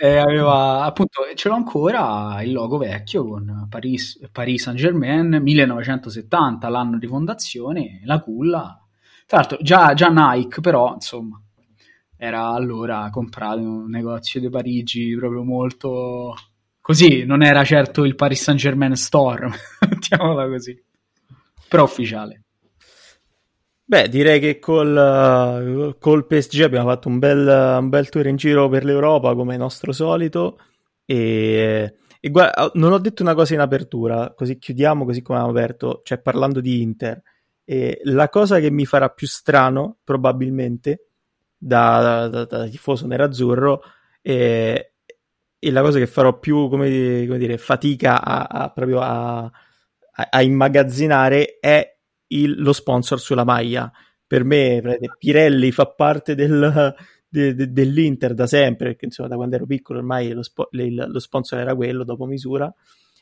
E aveva, appunto, ce l'ho ancora il logo vecchio con Paris, Paris Saint-Germain, millenovecentosettanta, l'anno di fondazione, la culla. Tra l'altro già, già Nike, però, insomma, era allora comprato in un negozio di Parigi proprio molto così, non era certo il Paris Saint-Germain Store, mettiamola così, però ufficiale. Beh, direi che col, col P S G abbiamo fatto un bel, un bel tour in giro per l'Europa, come è nostro solito, e, e guarda, non ho detto una cosa in apertura, così chiudiamo così come abbiamo aperto, cioè parlando di Inter, e la cosa che mi farà più strano probabilmente Da, da, da tifoso nerazzurro, e, e la cosa che farò più come, come dire fatica a, a, proprio a, a, a immagazzinare è il, lo sponsor sulla maglia. Per me Pirelli fa parte del, de, de, dell'Inter da sempre, perché insomma da quando ero piccolo ormai lo, spo, le, lo sponsor era quello dopo misura,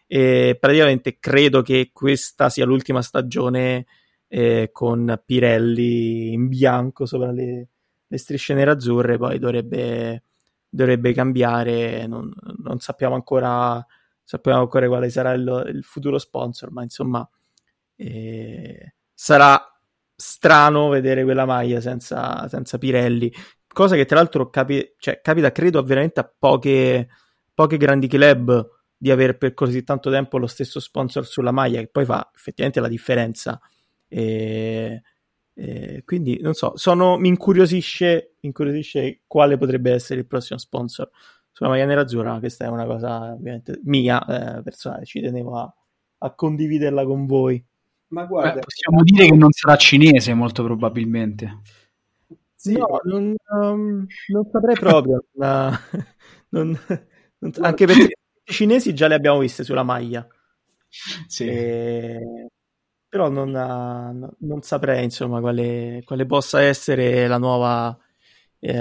e praticamente credo che questa sia l'ultima stagione eh, con Pirelli in bianco sopra le le strisce nerazzurre. Poi dovrebbe, dovrebbe cambiare, non, non sappiamo ancora sappiamo ancora quale sarà il, il futuro sponsor, ma insomma eh, sarà strano vedere quella maglia senza, senza Pirelli, cosa che tra l'altro capi, cioè, capita credo veramente a poche, poche grandi club di avere per così tanto tempo lo stesso sponsor sulla maglia, che poi fa effettivamente la differenza. E Eh, quindi non so, sono, mi incuriosisce, mi incuriosisce quale potrebbe essere il prossimo sponsor sulla maglia nerazzurra. Questa è una cosa ovviamente mia, eh, personale, ci tenevo a, a condividerla con voi. Ma guarda, beh, possiamo dire che non sarà cinese molto probabilmente. Sì, no, non, um, non saprei proprio. La, non, non, anche perché i cinesi già le abbiamo viste sulla maglia. Sì. E... però non, non saprei insomma quale, quale possa essere la nuova, eh,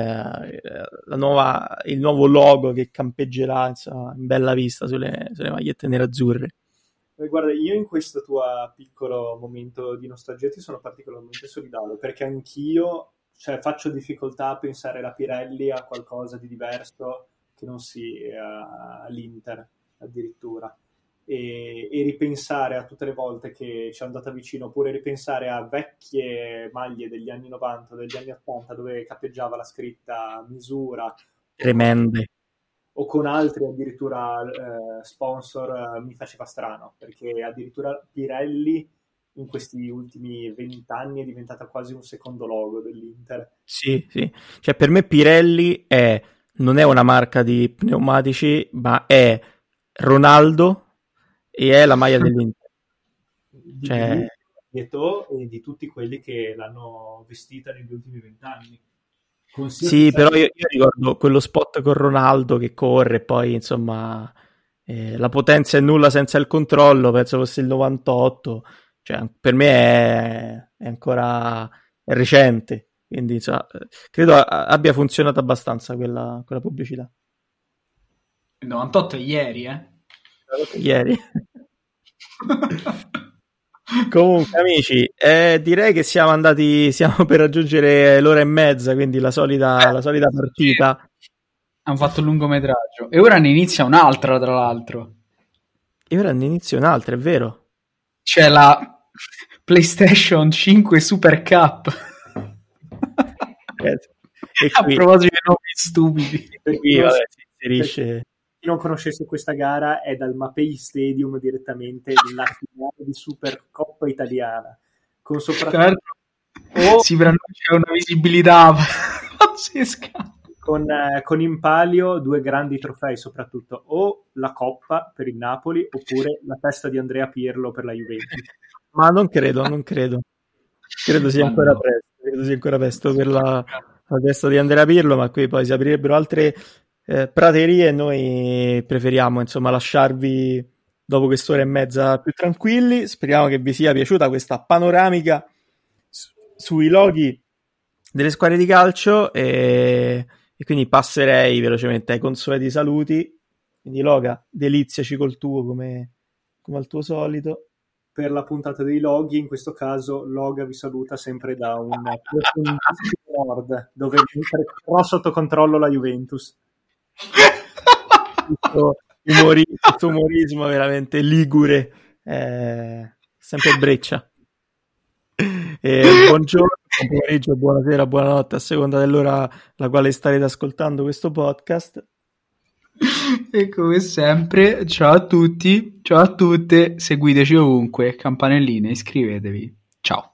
la nuova il nuovo logo che campeggerà insomma in bella vista sulle, sulle magliette nerazzurre. Guarda, io in questo tuo piccolo momento di nostalgia ti sono particolarmente solidale, perché anch'io, cioè, faccio difficoltà a pensare la Pirelli a qualcosa di diverso che non sia l'Inter addirittura, e, e ripensare a tutte le volte che ci è andata vicino, oppure ripensare a vecchie maglie degli anni novanta, degli anni ottanta, dove cappeggiava la scritta misura tremende, o con altri addirittura eh, sponsor, eh, mi faceva strano, perché addirittura Pirelli in questi ultimi vent'anni è diventata quasi un secondo logo dell'Inter. Sì, sì. Cioè, per me Pirelli è, non è una marca di pneumatici, ma è Ronaldo e è la maglia dell'Inter. Di, cioè... di Eto'o e di tutti quelli che l'hanno vestita negli ultimi vent'anni. Sì, però io, io ricordo quello spot con Ronaldo che corre, poi insomma eh, la potenza è nulla senza il controllo, penso fosse il novantotto, cioè per me è, è ancora è recente, quindi insomma, credo a, abbia funzionato abbastanza quella, quella pubblicità. Il novantotto è ieri, eh? Ieri. Comunque amici, eh, direi che siamo andati, siamo per raggiungere l'ora e mezza, quindi la solita, la solita partita. Hanno fatto un lungometraggio e ora ne inizia un'altra, tra l'altro. E ora ne inizia un'altra, è vero? C'è la PlayStation cinque Super Cup. E a proposito di nomi stupidi, per cui, vabbè, si inserisce... Chi non conoscesse questa gara, è dal Mapei Stadium direttamente la finale di Supercoppa italiana, con soprattutto oh, si pronuncia una visibilità pazzesca, con, eh, con in palio due grandi trofei, soprattutto o la Coppa per il Napoli oppure la testa di Andrea Pirlo per la Juventus. Ma non credo, non credo credo sia ancora presto, credo sia ancora presto per la, la testa di Andrea Pirlo, ma qui poi si aprirebbero altre Eh, praterie. Noi preferiamo insomma lasciarvi dopo quest'ora e mezza più tranquilli. Speriamo che vi sia piaciuta questa panoramica su- sui loghi delle squadre di calcio e-, e quindi passerei velocemente ai consueti saluti. Quindi Loga, deliziaci col tuo come, come al tuo solito per la puntata dei loghi. In questo caso Loga vi saluta sempre da un nord dove ho sotto controllo la Juventus. Questo, umori, questo umorismo veramente ligure, eh, sempre Breccia. Eh, buongiorno, buon pomeriggio, buonasera, buonanotte a seconda dell'ora alla quale starete ascoltando questo podcast. E come sempre, ciao a tutti, ciao a tutte, seguiteci ovunque, campanelline, iscrivetevi, ciao.